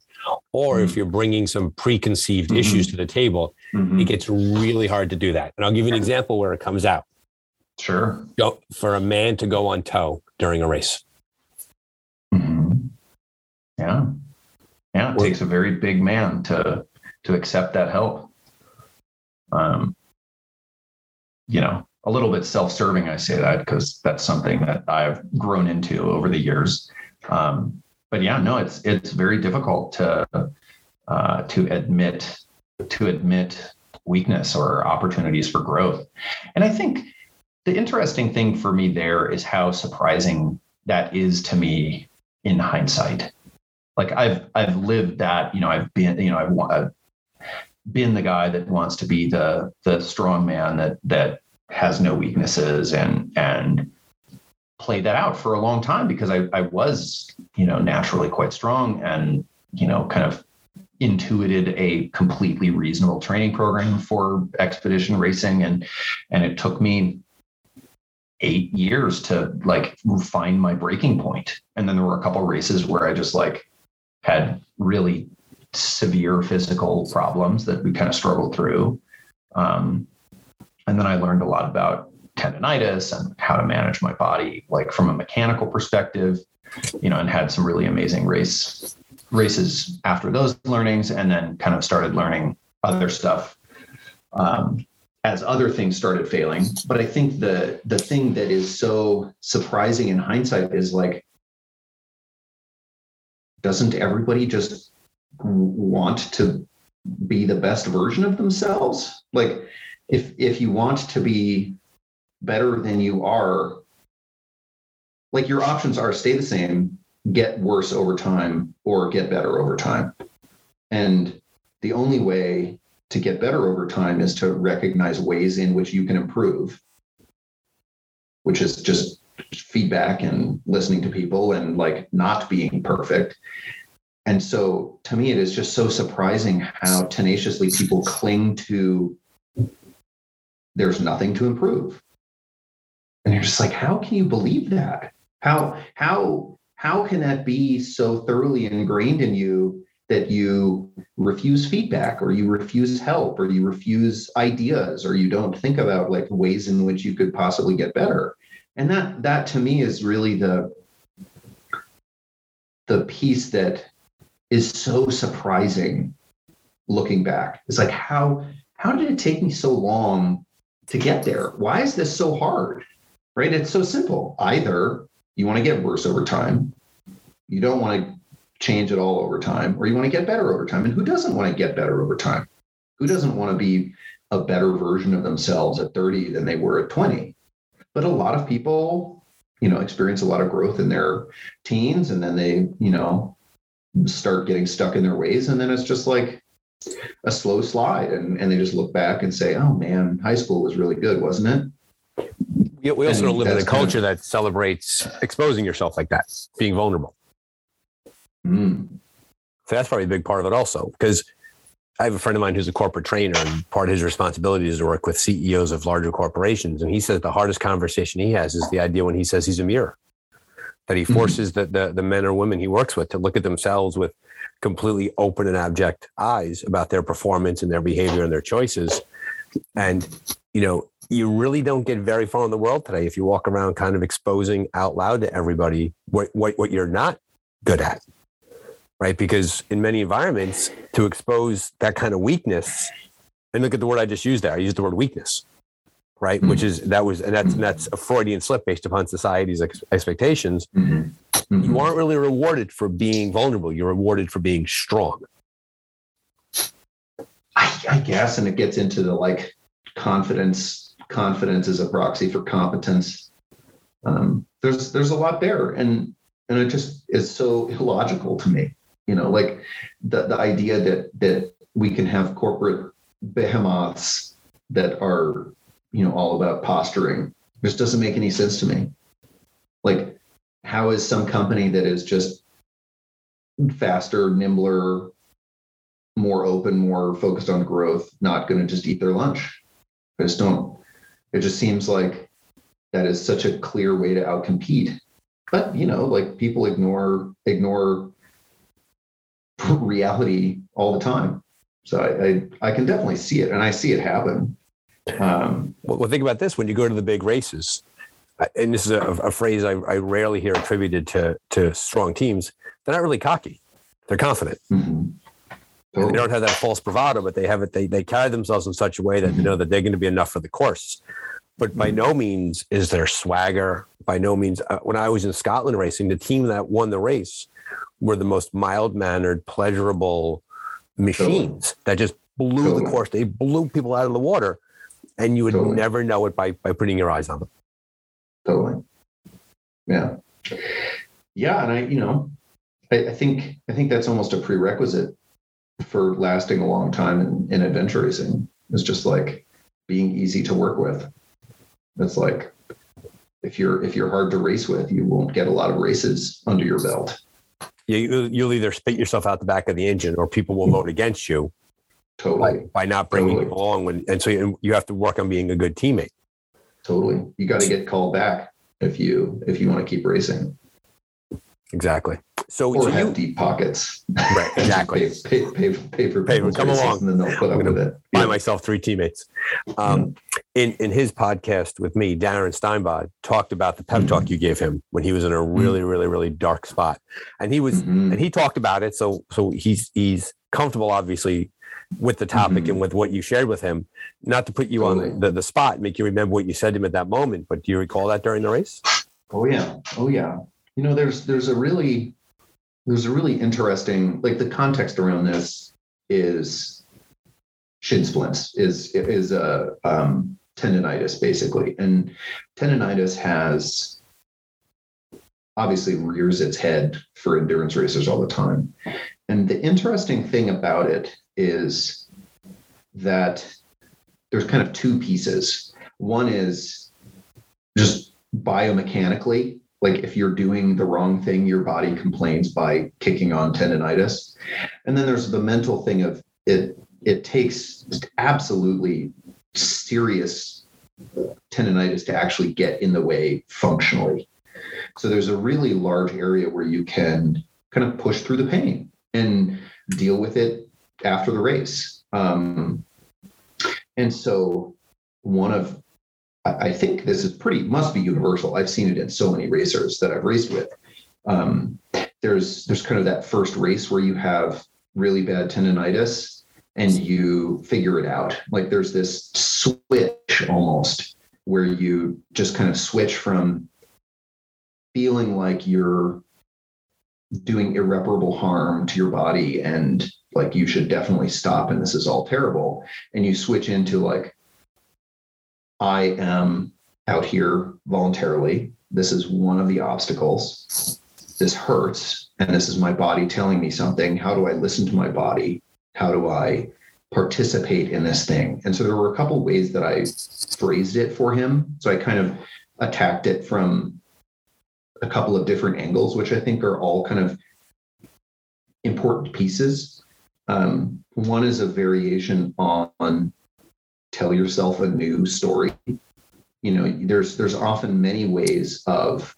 or if you're bringing some preconceived issues to the table, it gets really hard to do that. And I'll give you an example where it comes out. Sure. For a man to go on tow during a race. Mm-hmm. Yeah. Yeah. It takes a very big man to accept that help. You know, a little bit self-serving, I say that because that's something that I've grown into over the years. But yeah, no, it's very difficult to admit weakness or opportunities for growth. And I think the interesting thing for me there is how surprising that is to me in hindsight. Like I've lived that, you know, I've been the guy that wants to be the strong man that has no weaknesses and played that out for a long time because I was, you know, naturally quite strong and, you know, kind of intuited a completely reasonable training program for expedition racing. And it took me 8 years to like find my breaking point. And then there were a couple of races where I just like had really severe physical problems that we kind of struggled through. And then I learned a lot about tendonitis and how to manage my body, like from a mechanical perspective, you know, and had some really amazing races after those learnings. And then kind of started learning other stuff, as other things started failing. But I think the thing that is so surprising in hindsight is like, doesn't everybody just want to be the best version of themselves? Like if you want to be better than you are, like your options are stay the same, get worse over time, or get better over time. And the only way to get better over time is to recognize ways in which you can improve, which is just feedback and listening to people and like not being perfect. And so to me, it is just so surprising how tenaciously people cling to there's nothing to improve. And you're just like, how can you believe that? How can that be so thoroughly ingrained in you that you refuse feedback or you refuse help or you refuse ideas or you don't think about like ways in which you could possibly get better? And that to me is really the piece that is so surprising looking back. It's like, how did it take me so long to get there? Why is this so hard? Right? It's so simple. Either you want to get worse over time, you don't want to change it all over time, or you want to get better over time. And who doesn't want to get better over time? Who doesn't want to be a better version of themselves at 30 than they were at 20? But a lot of people, you know, experience a lot of growth in their teens and then they, you know, start getting stuck in their ways. And then it's just like a slow slide. And they just look back and say, oh man, high school was really good, wasn't it? Yeah, we also live in a culture that celebrates exposing yourself like that, being vulnerable. So that's probably a big part of it also, because I have a friend of mine who's a corporate trainer, and part of his responsibility is to work with CEOs of larger corporations. And he says the hardest conversation he has is the idea when he says he's a mirror, that he forces the men or women he works with to look at themselves with completely open and abject eyes about their performance and their behavior and their choices. And, you know, you really don't get very far in the world today if you walk around kind of exposing out loud to everybody what you're not good at. Right? Because in many environments, to expose that kind of weakness, and look at the word I just used there, I used the word weakness, right? Mm-hmm. Which is, that's a Freudian slip based upon society's expectations. Mm-hmm. Mm-hmm. You aren't really rewarded for being vulnerable. You're rewarded for being strong. I guess, and it gets into the like confidence. Confidence is a proxy for competence. There's a lot there. And it just is so illogical to me. You know, like the idea that we can have corporate behemoths that are, you know, all about posturing just doesn't make any sense to me. Like, how is some company that is just faster, nimbler, more open, more focused on growth, not going to just eat their lunch? I just don't. It just seems like that is such a clear way to outcompete. But, you know, like people ignore reality all the time. So I can definitely see it, and I see it happen. Well, think about this. When you go to the big races, and this is a phrase I rarely hear attributed to strong teams, they're not really cocky. They're confident. Mm-hmm. Totally. They don't have that false bravado, but they have it. They carry themselves in such a way that they know that they're going to be enough for the course. But by no means is there swagger. By no means. When I was in Scotland racing, the team that won the race were the most mild-mannered, pleasurable machines that just blew the course. They blew people out of the water, and you would never know it by putting your eyes on them. Totally. Yeah. Yeah, and I, you know, I think that's almost a prerequisite for lasting a long time in adventure racing. It's just like being easy to work with. It's like if you're hard to race with, you won't get a lot of races under your belt. Yeah, you'll either spit yourself out the back of the engine, or people will vote against you. Totally. By not bringing you along, so you have to work on being a good teammate. Totally, you got to get called back if you want to keep racing. Exactly. So or have deep pockets. Right. Exactly. pay for come along, and then they'll put up with it. Buy myself three teammates. In his podcast with me, Darren Steinbod talked about the pep talk you gave him when he was in a really, really, really dark spot, and he was and he talked about it. So he's comfortable, obviously, with the topic and with what you shared with him, not to put you on the spot, make you remember what you said to him at that moment. But do you recall that during the race? Oh yeah. You know, there's a really interesting, like, the context around this is shin splints is a tendonitis, basically. And tendonitis has obviously rears its head for endurance racers all the time. And the interesting thing about it is that there's kind of two pieces. One is just biomechanically, like if you're doing the wrong thing, your body complains by kicking on tendonitis. And then there's the mental thing of it takes absolutely serious tendonitis to actually get in the way functionally. So there's a really large area where you can kind of push through the pain and deal with it after the race. And so I think this is must be universal. I've seen it in so many racers that I've raced with. There's kind of that first race where you have really bad tendonitis and you figure it out. Like there's this switch almost where you just kind of switch from feeling like you're doing irreparable harm to your body and like you should definitely stop and this is all terrible, and you switch into like, I am out here voluntarily. This is one of the obstacles. This hurts. And this is my body telling me something. How do I listen to my body? How do I participate in this thing? And so there were a couple ways that I phrased it for him. So I kind of attacked it from a couple of different angles, which I think are all kind of important pieces. One is a variation on tell yourself a new story. You know, there's often many ways of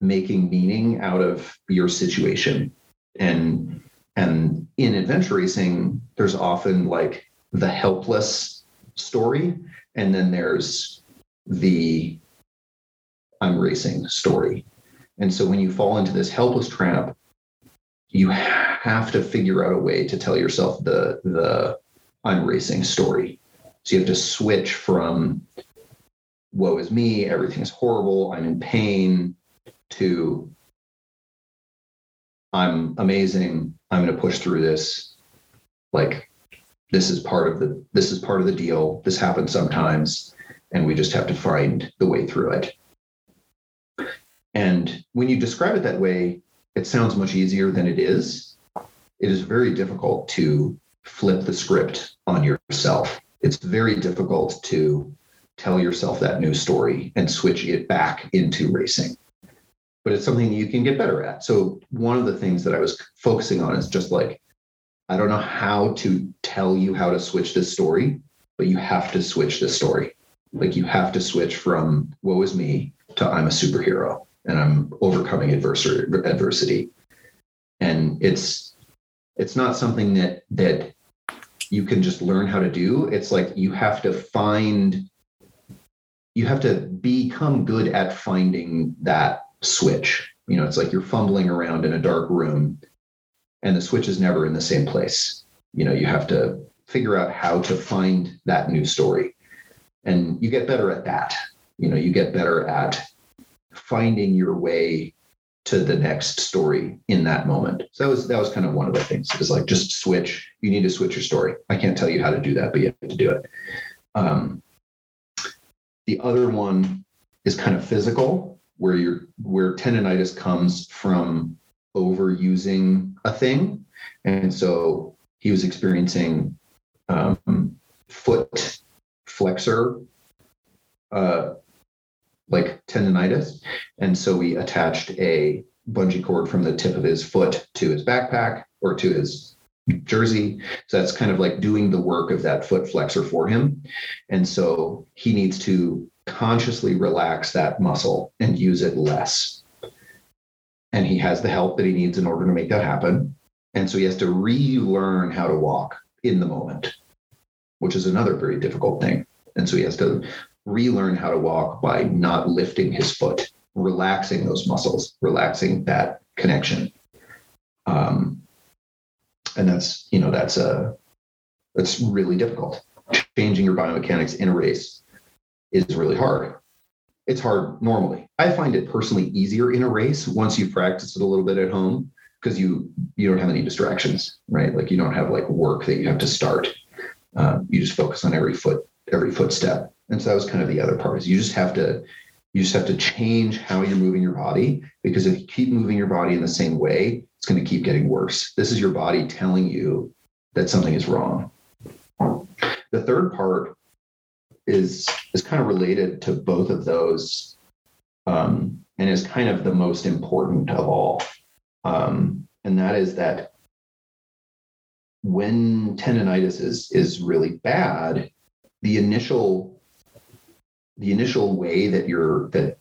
making meaning out of your situation. And in adventure racing, there's often like the helpless story. And then there's the I'm racing story. And so when you fall into this helpless trap, you have to figure out a way to tell yourself the I'm racing story. So you have to switch from woe is me, everything's horrible, I'm in pain, to I'm amazing, I'm going to push through this. Like this is part of the deal. This happens sometimes, and we just have to find the way through it. And when you describe it that way, it sounds much easier than it is. It is very difficult to flip the script on yourself. It's very difficult to tell yourself that new story and switch it back into racing, but it's something you can get better at. So one of the things that I was focusing on is just like, I don't know how to tell you how to switch this story, but you have to switch this story. Like you have to switch from woe is me to I'm a superhero and I'm overcoming adversity. And it's not something that you can just learn how to do. It's like you have to become good at finding that switch. You know, it's like you're fumbling around in a dark room and the switch is never in the same place. You know, you have to figure out how to find that new story, and you get better at that. You know, you get better at finding your way to the next story in that moment. So that was kind of one of the things. It's like, just switch. You need to switch your story. I can't tell you how to do that, but you have to do it. The other one is kind of physical, where tendonitis comes from overusing a thing. And so he was experiencing foot flexor, like tendonitis. And so we attached a bungee cord from the tip of his foot to his backpack or to his jersey. So that's kind of like doing the work of that foot flexor for him. And so he needs to consciously relax that muscle and use it less. And he has the help that he needs in order to make that happen. And so he has to relearn how to walk in the moment, which is another very difficult thing. And so he has to relearn how to walk by not lifting his foot, relaxing those muscles, relaxing that connection. And that's, you know, that's really difficult. Changing your biomechanics in a race is really hard. It's hard normally. I find it personally easier in a race once you've practiced it a little bit at home, because you don't have any distractions, right? Like you don't have like work that you have to start. You just focus on every footstep. And so that was kind of the other part, is you just have to change how you're moving your body, because if you keep moving your body in the same way, it's going to keep getting worse. This is your body telling you that something is wrong. The third part is kind of related to both of those, and is kind of the most important of all. And that is that when tendonitis is really bad, the initial way that your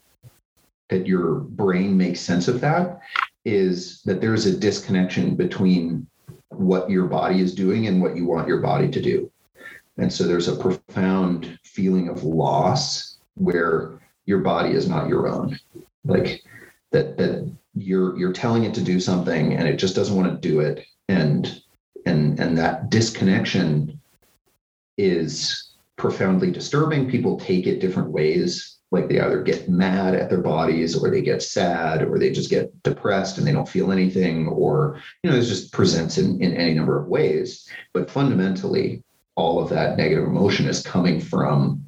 brain makes sense of that is that there is a disconnection between what your body is doing and what you want your body to do. And so there's a profound feeling of loss where your body is not your own. Like that you're telling it to do something and it just doesn't want to do it. And that disconnection is profoundly disturbing. People take it different ways. Like they either get mad at their bodies, or they get sad, or they just get depressed and they don't feel anything, or, you know, it just presents in any number of ways. But fundamentally, all of that negative emotion is coming from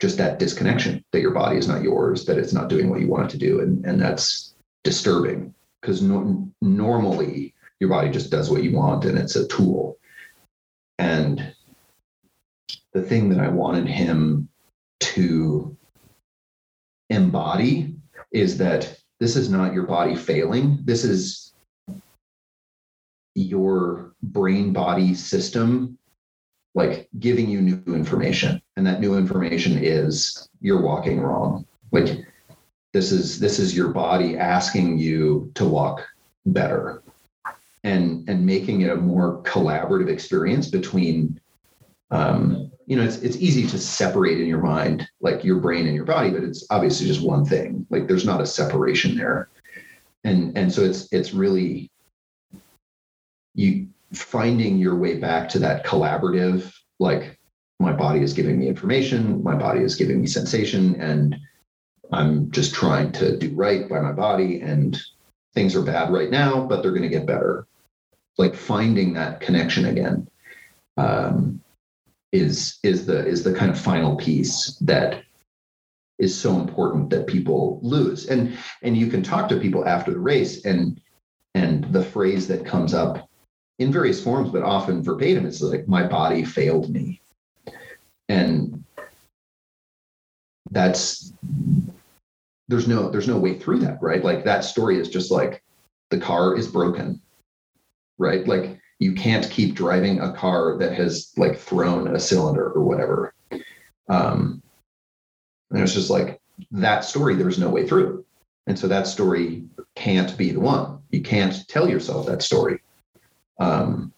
just that disconnection that your body is not yours, that it's not doing what you want it to do. And that's disturbing, because normally your body just does what you want and it's a tool. And the thing that I wanted him to embody is that this is not your body failing. This is your brain body system, like giving you new information. And that new information is you're walking wrong. Like this is your body asking you to walk better, and making it a more collaborative experience between, you know, it's easy to separate in your mind, like your brain and your body, but it's obviously just one thing. Like there's not a separation there. And so it's really you finding your way back to that collaborative, like my body is giving me information, my body is giving me sensation, and I'm just trying to do right by my body, and things are bad right now, but they're going to get better. Like finding that connection again. Is the kind of final piece that is so important that people lose. And you can talk to people after the race, and the phrase that comes up in various forms, but often verbatim, is like, my body failed me. And that's, there's no way through that, right? Like that story is just like, the car is broken, right? Like, you can't keep driving a car that has like thrown a cylinder or whatever. And it's just like that story, there's no way through. And so that story can't be the one. You can't tell yourself that story. You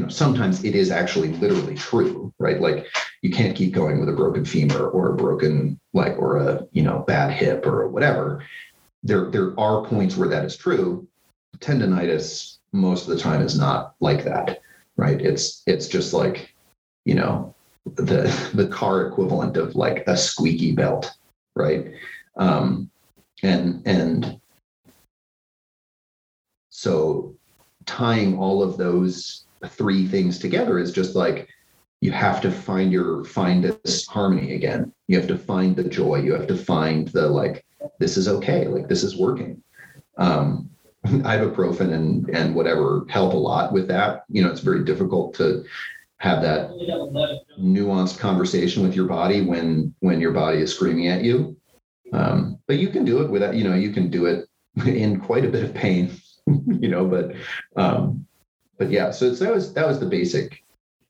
know, sometimes it is actually literally true, right? Like you can't keep going with a broken femur or a broken leg or a, you know, bad hip or whatever. There are points where that is true. Tendonitis, most of the time, is not like that, right? It's just like, you know, the car equivalent of like a squeaky belt, right? And so tying all of those three things together is just like, you have to find this harmony again. You have to find the joy. You have to find the, like, this is okay. Like this is working. ibuprofen and whatever help a lot with that. You know, it's very difficult to have that nuanced conversation with your body when your body is screaming at you. But you can do it without, you know, you can do it in quite a bit of pain, you know, but yeah, so it's, that was the basic,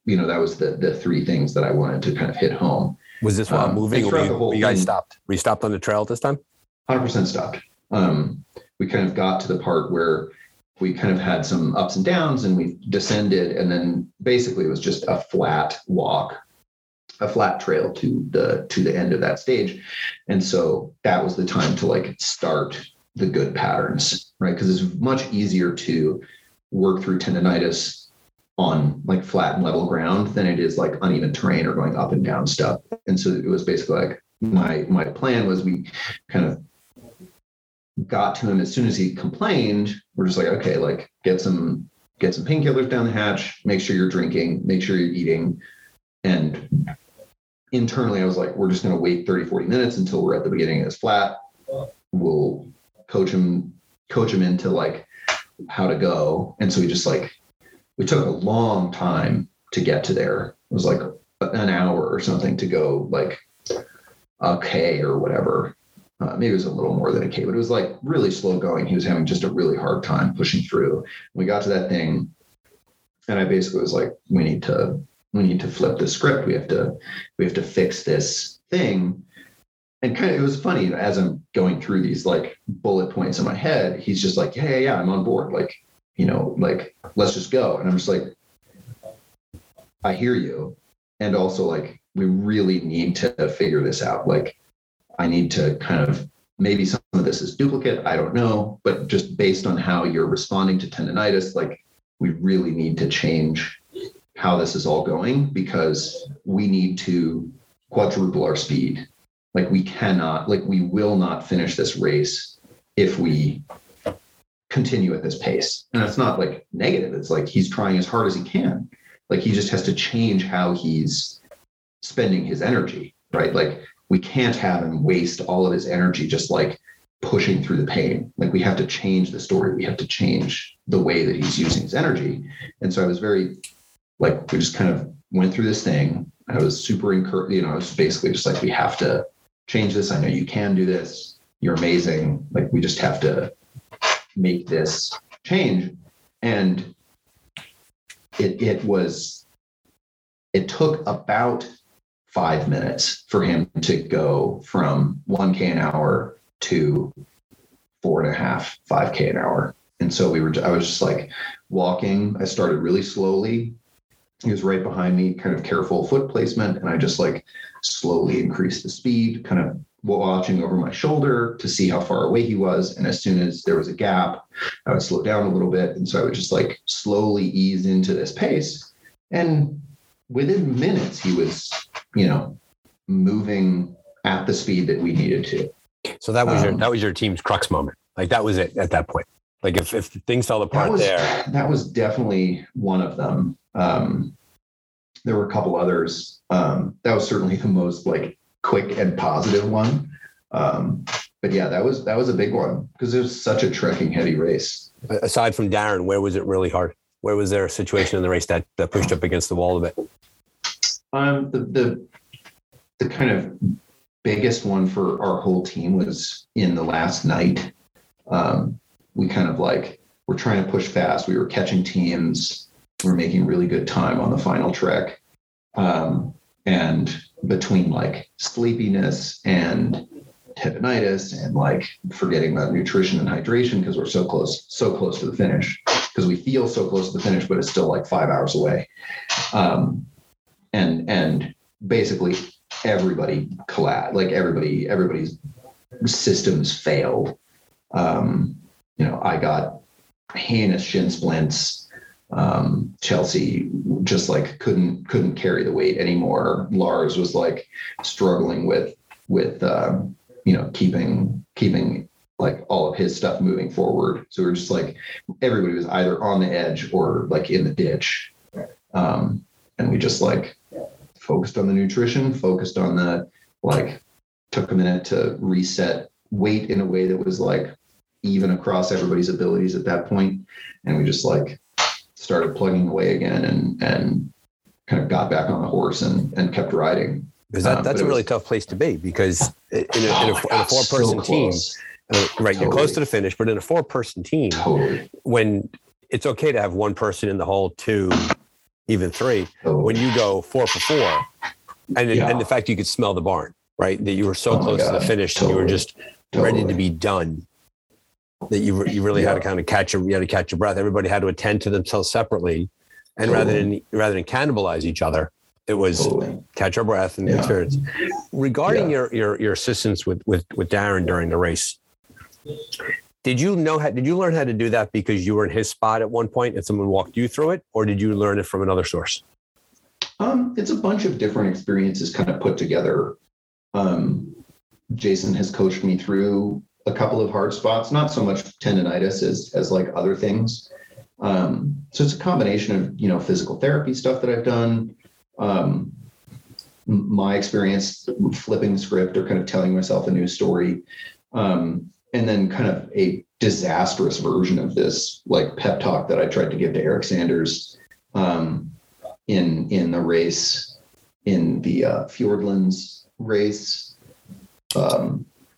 you know, that was the three things that I wanted to kind of hit home. Was this while moving or you guys stopped? Were you stopped on the trail this time? 100% stopped. We kind of got to the part where we kind of had some ups and downs and we descended, and then basically it was just a flat walk, a flat trail to the end of that stage. And so that was the time to like start the good patterns, right? Because it's much easier to work through tendonitis on like flat and level ground than it is like uneven terrain or going up and down stuff. And so it was basically like my plan was we kind of got to him as soon as he complained. We're just like, okay, like get some painkillers down the hatch, make sure you're drinking, make sure you're eating. And internally I was like, we're just going to wait 30-40 minutes until we're at the beginning of this flat. We'll coach him into like how to go. And so we just like, we took a long time to get to there. It was like an hour or something to go like a K or whatever. Maybe it was a little more than a K, but it was like really slow going. He was having just a really hard time pushing through. We got to that thing and I basically was like, we need to flip the script. We have to fix this thing. And kind of, it was funny as I'm going through these like bullet points in my head, he's just like, yeah, I'm on board. Like, you know, like, let's just go. And I'm just like, I hear you. And also like, we really need to figure this out. Like, I need to kind of, maybe some of this is duplicate, I don't know, but just based on how you're responding to tendonitis, like we really need to change how this is all going because we need to quadruple our speed. Like we cannot, like we will not finish this race if we continue at this pace. And it's not like negative. It's like, he's trying as hard as he can. Like he just has to change how he's spending his energy, right? Like, we can't have him waste all of his energy just like pushing through the pain. Like we have to change the story. We have to change the way that he's using his energy. And so I was very like, we just kind of went through this thing. I was super encouraged, you know, I was basically just like, we have to change this. I know you can do this. You're amazing. Like we just have to make this change. And it took about 5 minutes for him to go from 1K an hour to 4.5, 5K an hour. And so I was just like walking. I started really slowly. He was right behind me, kind of careful foot placement. And I just like slowly increased the speed, kind of watching over my shoulder to see how far away he was. And as soon as there was a gap, I would slow down a little bit. And so I would just like slowly ease into this pace. And within minutes, he was, you know, moving at the speed that we needed to. So that was your team's crux moment. Like that was it at that point. Like if things fell apart that was definitely one of them. There were a couple others. That was certainly the most like quick and positive one. But yeah, that was a big one because it was such a trekking heavy race. Aside from Darren, where was it really hard? Where was there a situation in the race that pushed up against the wall a bit? The kind of biggest one for our whole team was in the last night. We kind of like, we're trying to push fast. We were catching teams. We're making really good time on the final trek. And between like sleepiness and tendonitis and like forgetting about nutrition and hydration, because we're so close to the finish, because we feel so close to the finish, but it's still like 5 hours away. And basically everybody collapsed, like everybody's systems failed. You know, I got heinous shin splints. Chelsea just like couldn't carry the weight anymore. Lars was like struggling with you know, keeping like all of his stuff moving forward. So we were just like, everybody was either on the edge or like in the ditch. And we just like focused on the nutrition, focused on the, like, took a minute to reset weight in a way that was like even across everybody's abilities at that point. And we just like started plugging away again and kind of got back on the horse and kept riding. Because that's a really tough place to be, because in a four-person team, right, you're close to the finish, but in a four-person team, when it's okay to have one person in the hole, two, even three, when you go 4 for 4, and the fact you could smell the barn, right, that you were so close to the finish, and you were just ready to be done, that you really had to kind of catch your breath. Everybody had to attend to themselves separately, and rather than cannibalize each other, it was catch our breath and experience. Regarding your assistance with Darren during the race, did you learn how to do that because you were in his spot at one point and someone walked you through it, or did you learn it from another source? It's a bunch of different experiences kind of put together. Jason has coached me through a couple of hard spots, not so much tendonitis as like other things. So it's a combination of, physical therapy stuff that I've done, my experience flipping the script or kind of telling myself a new story. And then kind of a disastrous version of this, like pep talk that I tried to give to Eric Sanders, in the race, in the, Fiordlands race,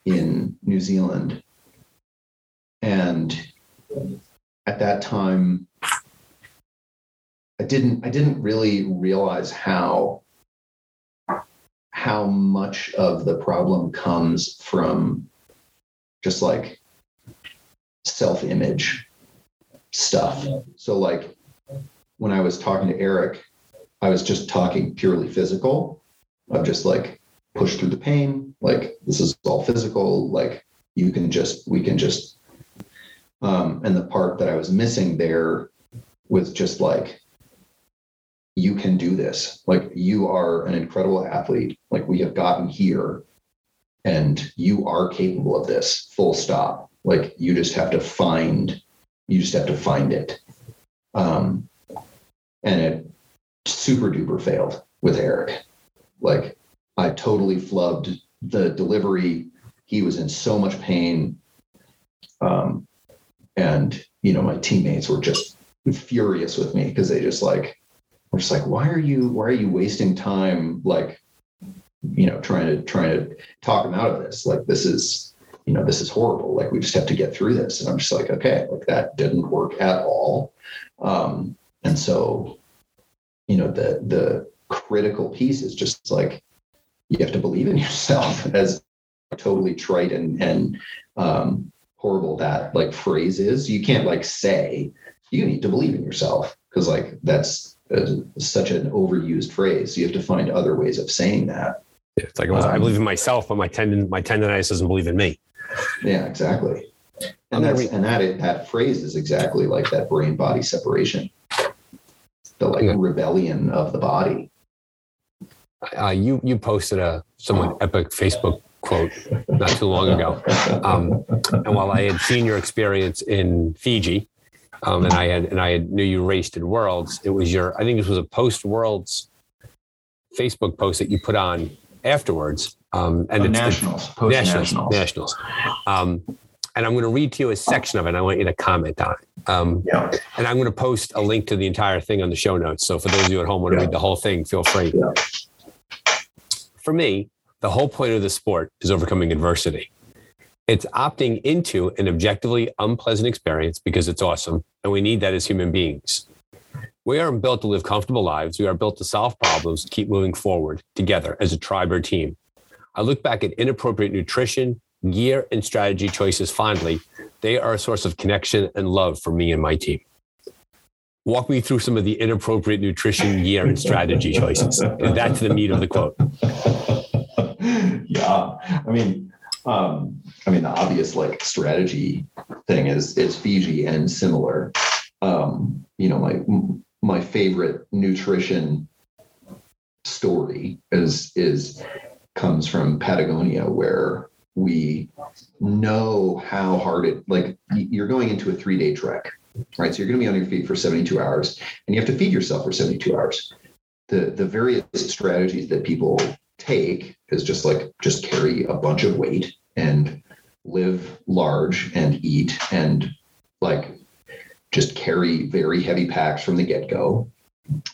in New Zealand. And at that time, I didn't really realize how much of the problem comes from just like self-image stuff. So like when I was talking to Eric, I was just talking purely physical. I'm just like push through the pain. Like this is all physical. Like we can just, and the part that I was missing there was just like, you can do this. Like you are an incredible athlete. Like we have gotten here and you are capable of this, full stop. Like you just have to find it. And it super duper failed with Eric. Like I totally flubbed the delivery. He was in so much pain. And my teammates were just furious with me because they were just like, why are you wasting time? Like, trying to talk them out of this. Like, this is horrible. Like, we just have to get through this. And I'm just like, okay, like that didn't work at all. And so, the critical piece is just like, you have to believe in yourself, as totally trite and horrible that like phrase is. You can't like say you need to believe in yourself, because like that's such an overused phrase. You have to find other ways of saying that. It's like, I believe in myself, but my tendonitis doesn't believe in me. Yeah, exactly. And that phrase is exactly like that brain body separation, the like rebellion of the body. You posted a somewhat epic Facebook quote not too long ago. And while I had seen your experience in Fiji, and I knew you raced in Worlds, it was I think this was a post Worlds Facebook post that you put on afterwards. And it's Nationals, post Nationals. And I'm going to read to you a section of it. And I want you to comment on it. And I'm going to post a link to the entire thing on the show notes. So for those of you at home want to read the whole thing, feel free. Yeah. For me, the whole point of the sport is overcoming adversity. It's opting into an objectively unpleasant experience because it's awesome, and we need that as human beings. We aren't built to live comfortable lives. We are built to solve problems, keep moving forward together as a tribe or team. I look back at inappropriate nutrition, gear, and strategy choices fondly. They are a source of connection and love for me and my team. Walk me through some of the inappropriate nutrition, gear, and strategy choices. And that's the meat of the quote. Yeah. I mean, the obvious like strategy thing is Fiji and similar. My favorite nutrition story comes from Patagonia, where we know how hard you're going into a 3-day trek, right? So you're going to be on your feet for 72 hours and you have to feed yourself for 72 hours. The various strategies that people take is just carry a bunch of weight and live large and eat and like just carry very heavy packs from the get-go.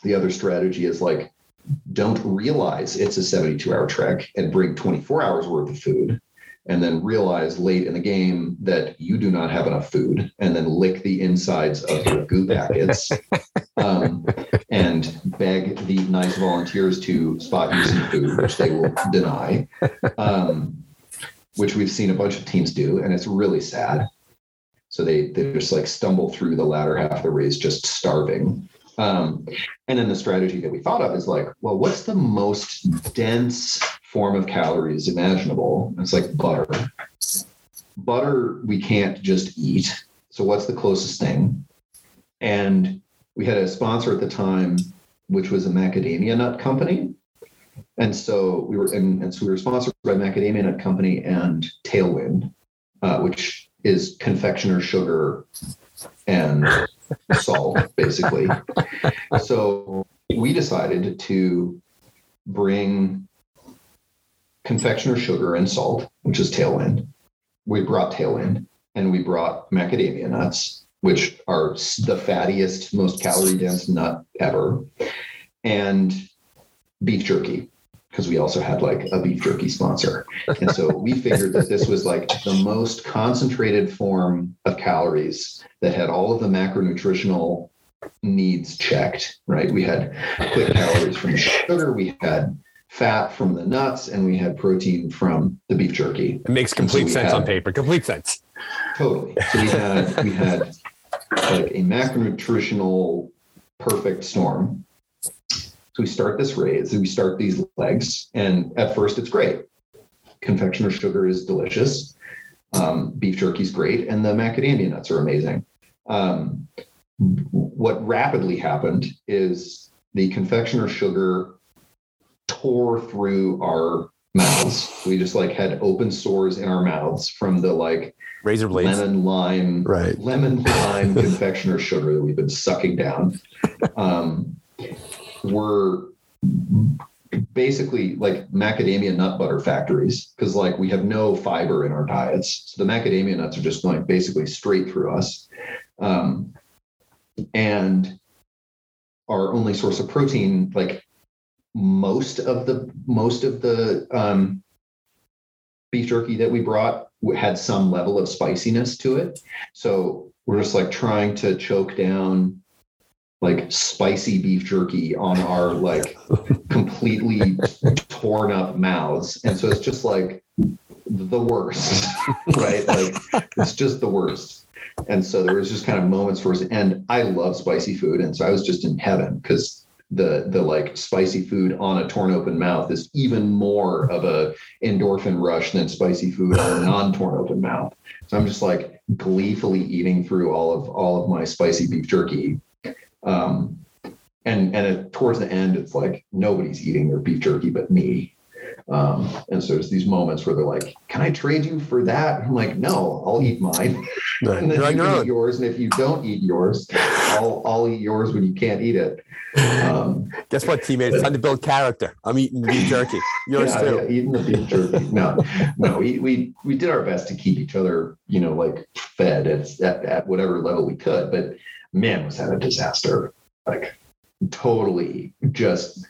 The other strategy is like, don't realize it's a 72-hour trek and bring 24 hours worth of food, and then realize late in the game that you do not have enough food, and then lick the insides of your goo packets and beg the nice volunteers to spot you some food, which they will deny, which we've seen a bunch of teams do, and it's really sad. So they just like stumble through the latter half of the race just starving. And then the strategy that we thought of is like, well, what's the most dense form of calories imaginable? And it's like butter. Butter we can't just eat. So what's the closest thing? And we had a sponsor at the time, which was a macadamia nut company. And so we were sponsored by Macadamia Nut Company and Tailwind, which is confectioner sugar and salt, basically. So we decided to bring confectioner sugar and salt, which is Tailwind. We brought Tailwind and we brought macadamia nuts, which are the fattiest, most calorie dense nut ever, and beef jerky, because we also had like a beef jerky sponsor. And so we figured that this was like the most concentrated form of calories that had all of the macronutritional needs checked, right? We had quick calories from sugar, we had fat from the nuts, and we had protein from the beef jerky. It makes complete sense on paper, complete sense. Totally. So we had like a macronutritional perfect storm. So we start this race, we start these legs, and at first it's great. Confectioner sugar is delicious. Beef jerky is great, and the macadamia nuts are amazing. What rapidly happened is the confectioner sugar tore through our mouths. We just like had open sores in our mouths from the like razor blades, lemon lime confectioner sugar that we've been sucking down. Were basically like macadamia nut butter factories, because like we have no fiber in our diets. So the macadamia nuts are just going basically straight through us. And our only source of protein, like most of the beef jerky that we brought had some level of spiciness to it. So we're just like trying to choke down like spicy beef jerky on our like completely torn up mouths. And so it's just like the worst, right? Like it's just the worst. And so there was just kind of moments for us. And I love spicy food. And so I was just in heaven, because the like spicy food on a torn open mouth is even more of a endorphin rush than spicy food on a non-torn open mouth. So I'm just like gleefully eating through all of my spicy beef jerky. And towards the end, it's like nobody's eating their beef jerky but me. And so there's these moments where they're like, "Can I trade you for that?" I'm like, "No, I'll eat mine." Right. And then you eat yours, and if you don't eat yours, I'll eat yours when you can't eat it. Guess what, teammate? It's time to build character. I'm eating the beef jerky. Yours too. Yeah, eating the beef jerky. No. We did our best to keep each other, you know, like fed at whatever level we could, but. Man, was that a disaster. Like totally just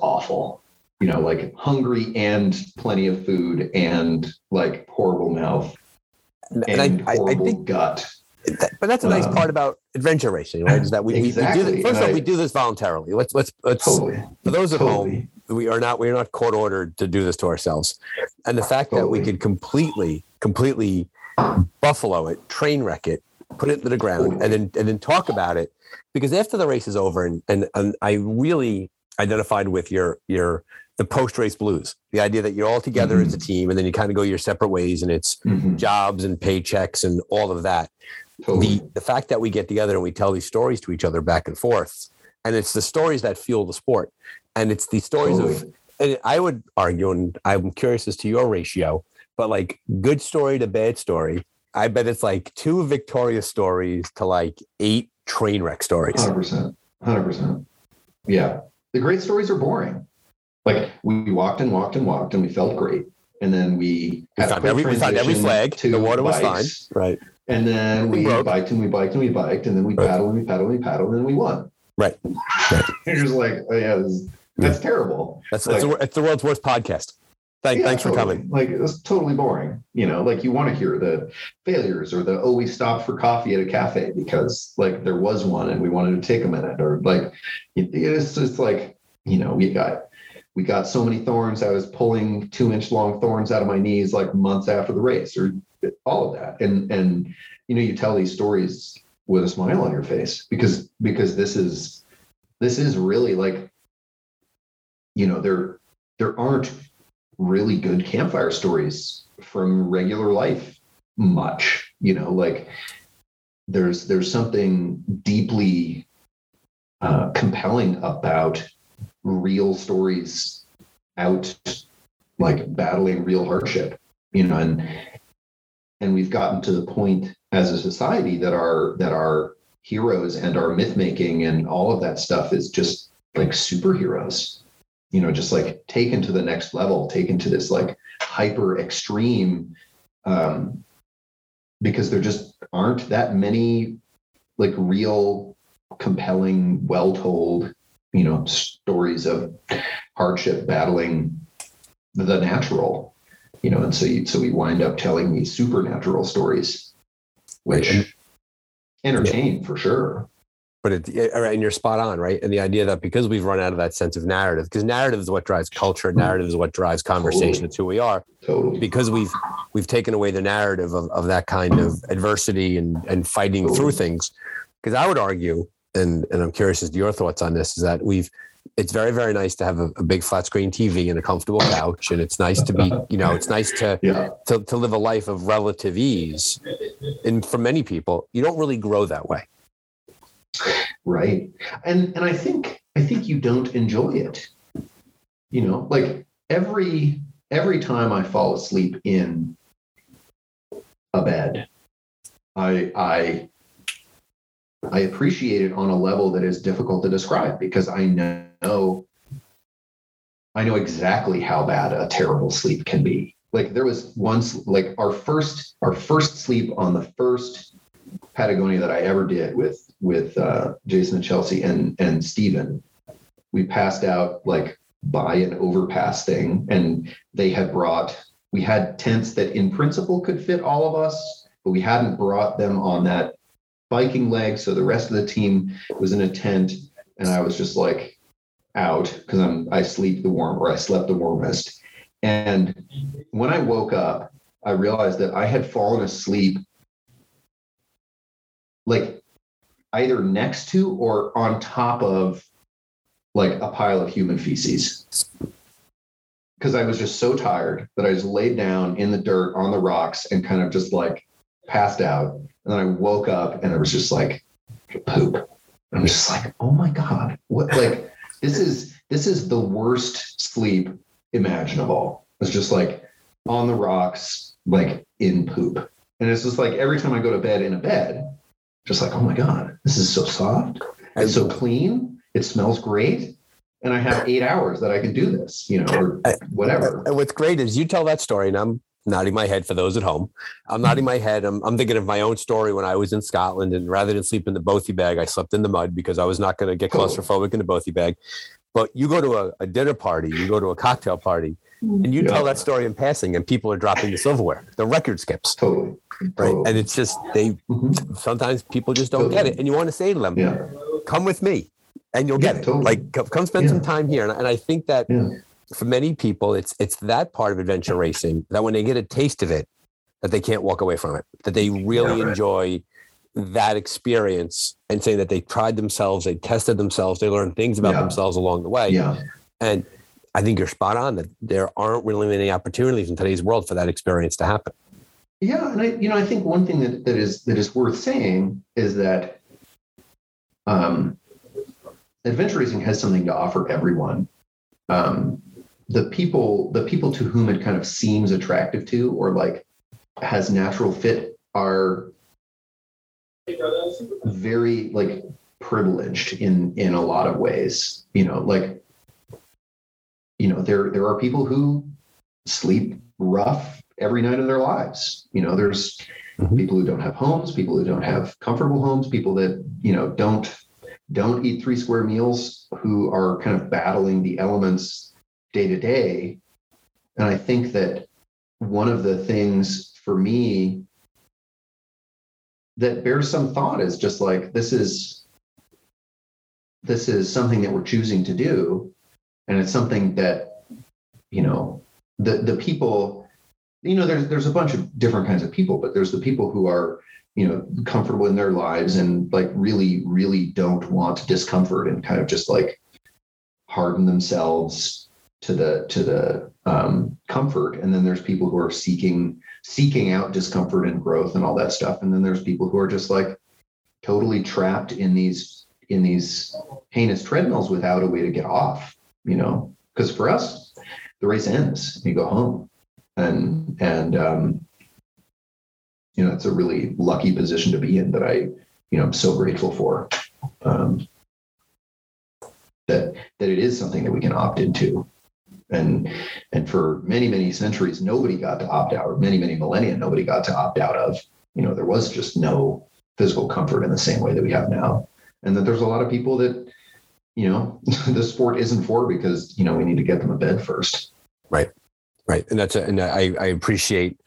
awful, you know, like hungry and plenty of food and like horrible mouth and horrible gut. But that's a nice part about adventure racing, right? Is that we do this, first off, we do this voluntarily. Let's totally, for those at home, we are not court ordered to do this to ourselves. And the fact that we could completely buffalo it, train wreck it, put it to the ground, and then talk about it, because after the race is over, and I really identified with the post-race blues, the idea that you're all together mm-hmm. as a team, and then you kind of go your separate ways, and it's mm-hmm. jobs and paychecks and all of that. Totally. The fact that we get together and we tell these stories to each other back and forth, and it's the stories that fuel the sport, and it's the stories totally. Of, and I would argue, and I'm curious as to your ratio, but like good story to bad story, I bet it's like 2 victorious stories to like 8 train wreck stories. 100%. Yeah. The great stories are boring. Like we walked and walked and walked and we felt great. And then we found every flag. The water was fine. Right. And then we biked, and then we paddled, and we paddled, and we won. Right. You're just like, oh, yeah, that's terrible. It's the world's worst podcast. Thanks for coming. Like, it's totally boring. You know, like you want to hear the failures or the, we stopped for coffee at a cafe because like there was one and we wanted to take a minute, or like, it's just like, you know, we got so many thorns. I was pulling 2-inch long thorns out of my knees like months after the race, or all of that. And, you know, you tell these stories with a smile on your face because this is really like, you know, there aren't really good campfire stories from regular life much, you know, like there's something deeply compelling about real stories out like battling real hardship, you know, and we've gotten to the point as a society that our heroes and our myth making and all of that stuff is just like superheroes, you know, just like taken to the next level, taken to this like hyper extreme, because there just aren't that many like real compelling, well-told, you know, stories of hardship battling the natural, you know, and so we wind up telling these supernatural stories, which entertain for sure. But and you're spot on, right? And the idea that because we've run out of that sense of narrative, because narrative is what drives culture, narrative is what drives conversation, it's who we are. Totally. Because we've taken away the narrative of that kind of adversity and fighting through things. Because I would argue, and I'm curious as to your thoughts on this, is that it's very, very nice to have a big flat screen TV and a comfortable couch, and it's nice to be, you know, it's nice to live a life of relative ease. And for many people, you don't really grow that way. Right. And I think you don't enjoy it, you know, like every time I fall asleep in a bed, I appreciate it on a level that is difficult to describe, because I know exactly how bad a terrible sleep can be. Like there was once like our first sleep on the first Patagonia that I ever did with Jason and Chelsea and Steven, we passed out like by an overpass thing, and we had tents that in principle could fit all of us, but we hadn't brought them on that biking leg. So the rest of the team was in a tent, and I was just like out because I slept the warmest. And when I woke up, I realized that I had fallen asleep like either next to or on top of like a pile of human feces, because I was just so tired that I just laid down in the dirt on the rocks and kind of just like passed out. And then I woke up and it was just like poop. I'm just like, oh my God, what? Like this is the worst sleep imaginable. It's just like on the rocks, like in poop. And it's just like every time I go to bed in a bed, just like, oh my God, this is so soft. It's so clean. It smells great. And I have 8 hours that I can do this, you know, or whatever. And what's great is you tell that story, and I'm nodding my head for those at home. I'm nodding my head. I'm thinking of my own story when I was in Scotland, and rather than sleep in the bothy bag, I slept in the mud because I was not going to get claustrophobic in the bothy bag. But you go to a dinner party, you go to a cocktail party, and you tell that story in passing, and people are dropping the silverware. The record skips. Totally. Right. And it's just, sometimes people just don't get it. And you want to say to them, come with me and you'll get it. Totally. Like come spend some time here. And I think that for many people, it's that part of adventure racing that when they get a taste of it, that they can't walk away from it, that they really enjoy that experience, and saying that they tried themselves, they tested themselves, they learned things about themselves along the way. Yeah. And I think you're spot on that there aren't really many opportunities in today's world for that experience to happen. Yeah. And I think one thing that is worth saying is that adventure racing has something to offer everyone. The people to whom it kind of seems attractive to, or like has natural fit, are very like privileged in a lot of ways, you know, like, you know, there are people who sleep rough every night of their lives. You know, there's people who don't have homes, people who don't have comfortable homes, people that, you know, don't eat three square meals, who are kind of battling the elements day to day. And I think that one of the things for me that bears some thought is just like, this is something that we're choosing to do. And it's something that, you know, the people, you know, there's a bunch of different kinds of people, but there's the people who are, you know, comfortable in their lives and like really, really don't want discomfort and kind of just like harden themselves to the comfort. And then there's people who are seeking out discomfort and growth and all that stuff. And then there's people who are just like totally trapped in these heinous treadmills without a way to get off, you know, because for us, the race ends and you go home. And you know, it's a really lucky position to be in that I, you know, I'm so grateful for, that it is something that we can opt into. And for many, many centuries, nobody got to opt out, or many, many millennia, nobody got to opt out of. You know, there was just no physical comfort in the same way that we have now. And that there's a lot of people that, you know, the sport isn't for because, you know, we need to get them to bed first. Right. Right. And I appreciate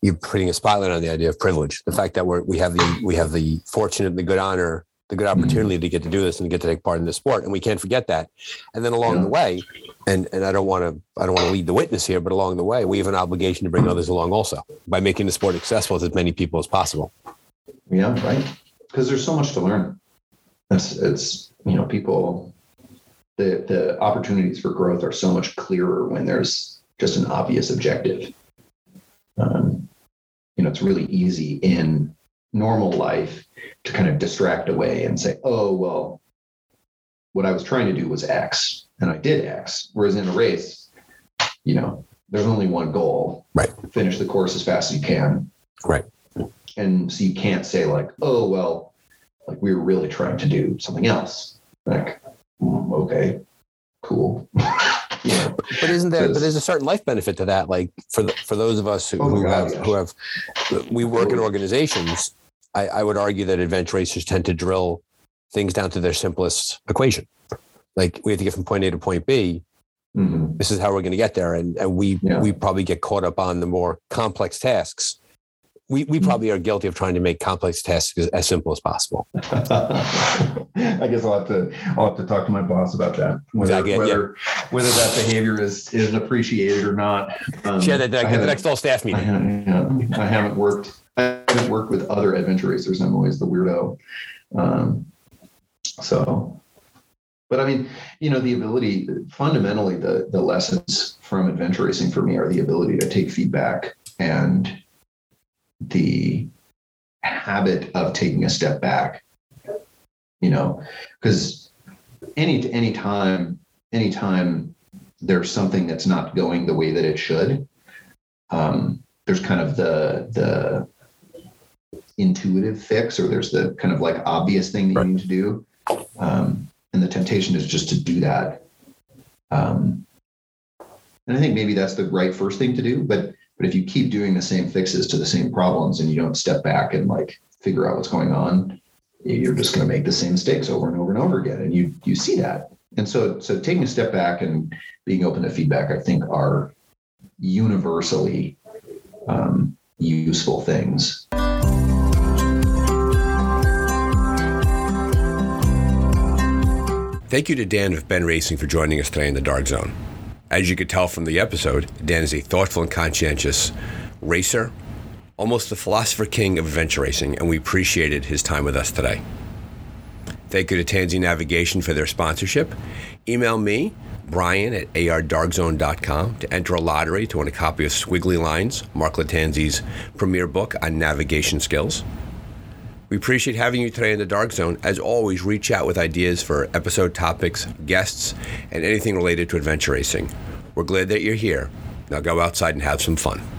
you putting a spotlight on the idea of privilege. The fact that we have the fortunate and the good honor, the good opportunity to get to do this and get to take part in this sport. And we can't forget that. And then along the way, and I don't want to lead the witness here, but along the way, we have an obligation to bring others along also by making the sport accessible to as many people as possible. Yeah. Right. Because there's so much to learn. It's, you know, people, the opportunities for growth are so much clearer when there's just an obvious objective. You know, it's really easy in normal life to kind of distract away and say, oh, well, what I was trying to do was X and I did X. Whereas in a race, you know, there's only one goal, right? Finish the course as fast as you can. Right. And so you can't say like, oh, well, like we were really trying to do something else. Like, okay, cool. Yeah. But there's a certain life benefit to that. Like for those of us who work in organizations, I would argue that adventure racers tend to drill things down to their simplest equation. Like we have to get from point A to point B. Mm-hmm. This is how we're going to get there. And we probably get caught up on the more complex tasks. We probably are guilty of trying to make complex tasks as simple as possible. I guess I'll have to talk to my boss about that. Whether that behavior is appreciated or not. The next all staff meeting. I haven't worked with other adventure racers. I'm always the weirdo. But I mean, you know, the ability fundamentally, the lessons from adventure racing for me are the ability to take feedback and the habit of taking a step back, you know, because anytime there's something that's not going the way that it should, there's kind of the intuitive fix, or there's the kind of like obvious thing that you need to do. And the temptation is just to do that. And I think maybe that's the right first thing to do, but if you keep doing the same fixes to the same problems and you don't step back and like figure out what's going on, you're just going to make the same mistakes over and over and over again. And you see that. And so taking a step back and being open to feedback, I think are universally useful things. Thank you to Dan of Bend Racing for joining us today in the Dark Zone. As you could tell from the episode, Dan is a thoughtful and conscientious racer, almost the philosopher king of adventure racing, and we appreciated his time with us today. Thank you to TanZ Navigation for their sponsorship. Email me, brian at ardarkzone.com, to enter a lottery to win a copy of Squiggly Lines, Mark Latanzi's premier book on navigation skills. We appreciate having you today in the Dark Zone. As always, reach out with ideas for episode topics, guests, and anything related to adventure racing. We're glad that you're here. Now go outside and have some fun.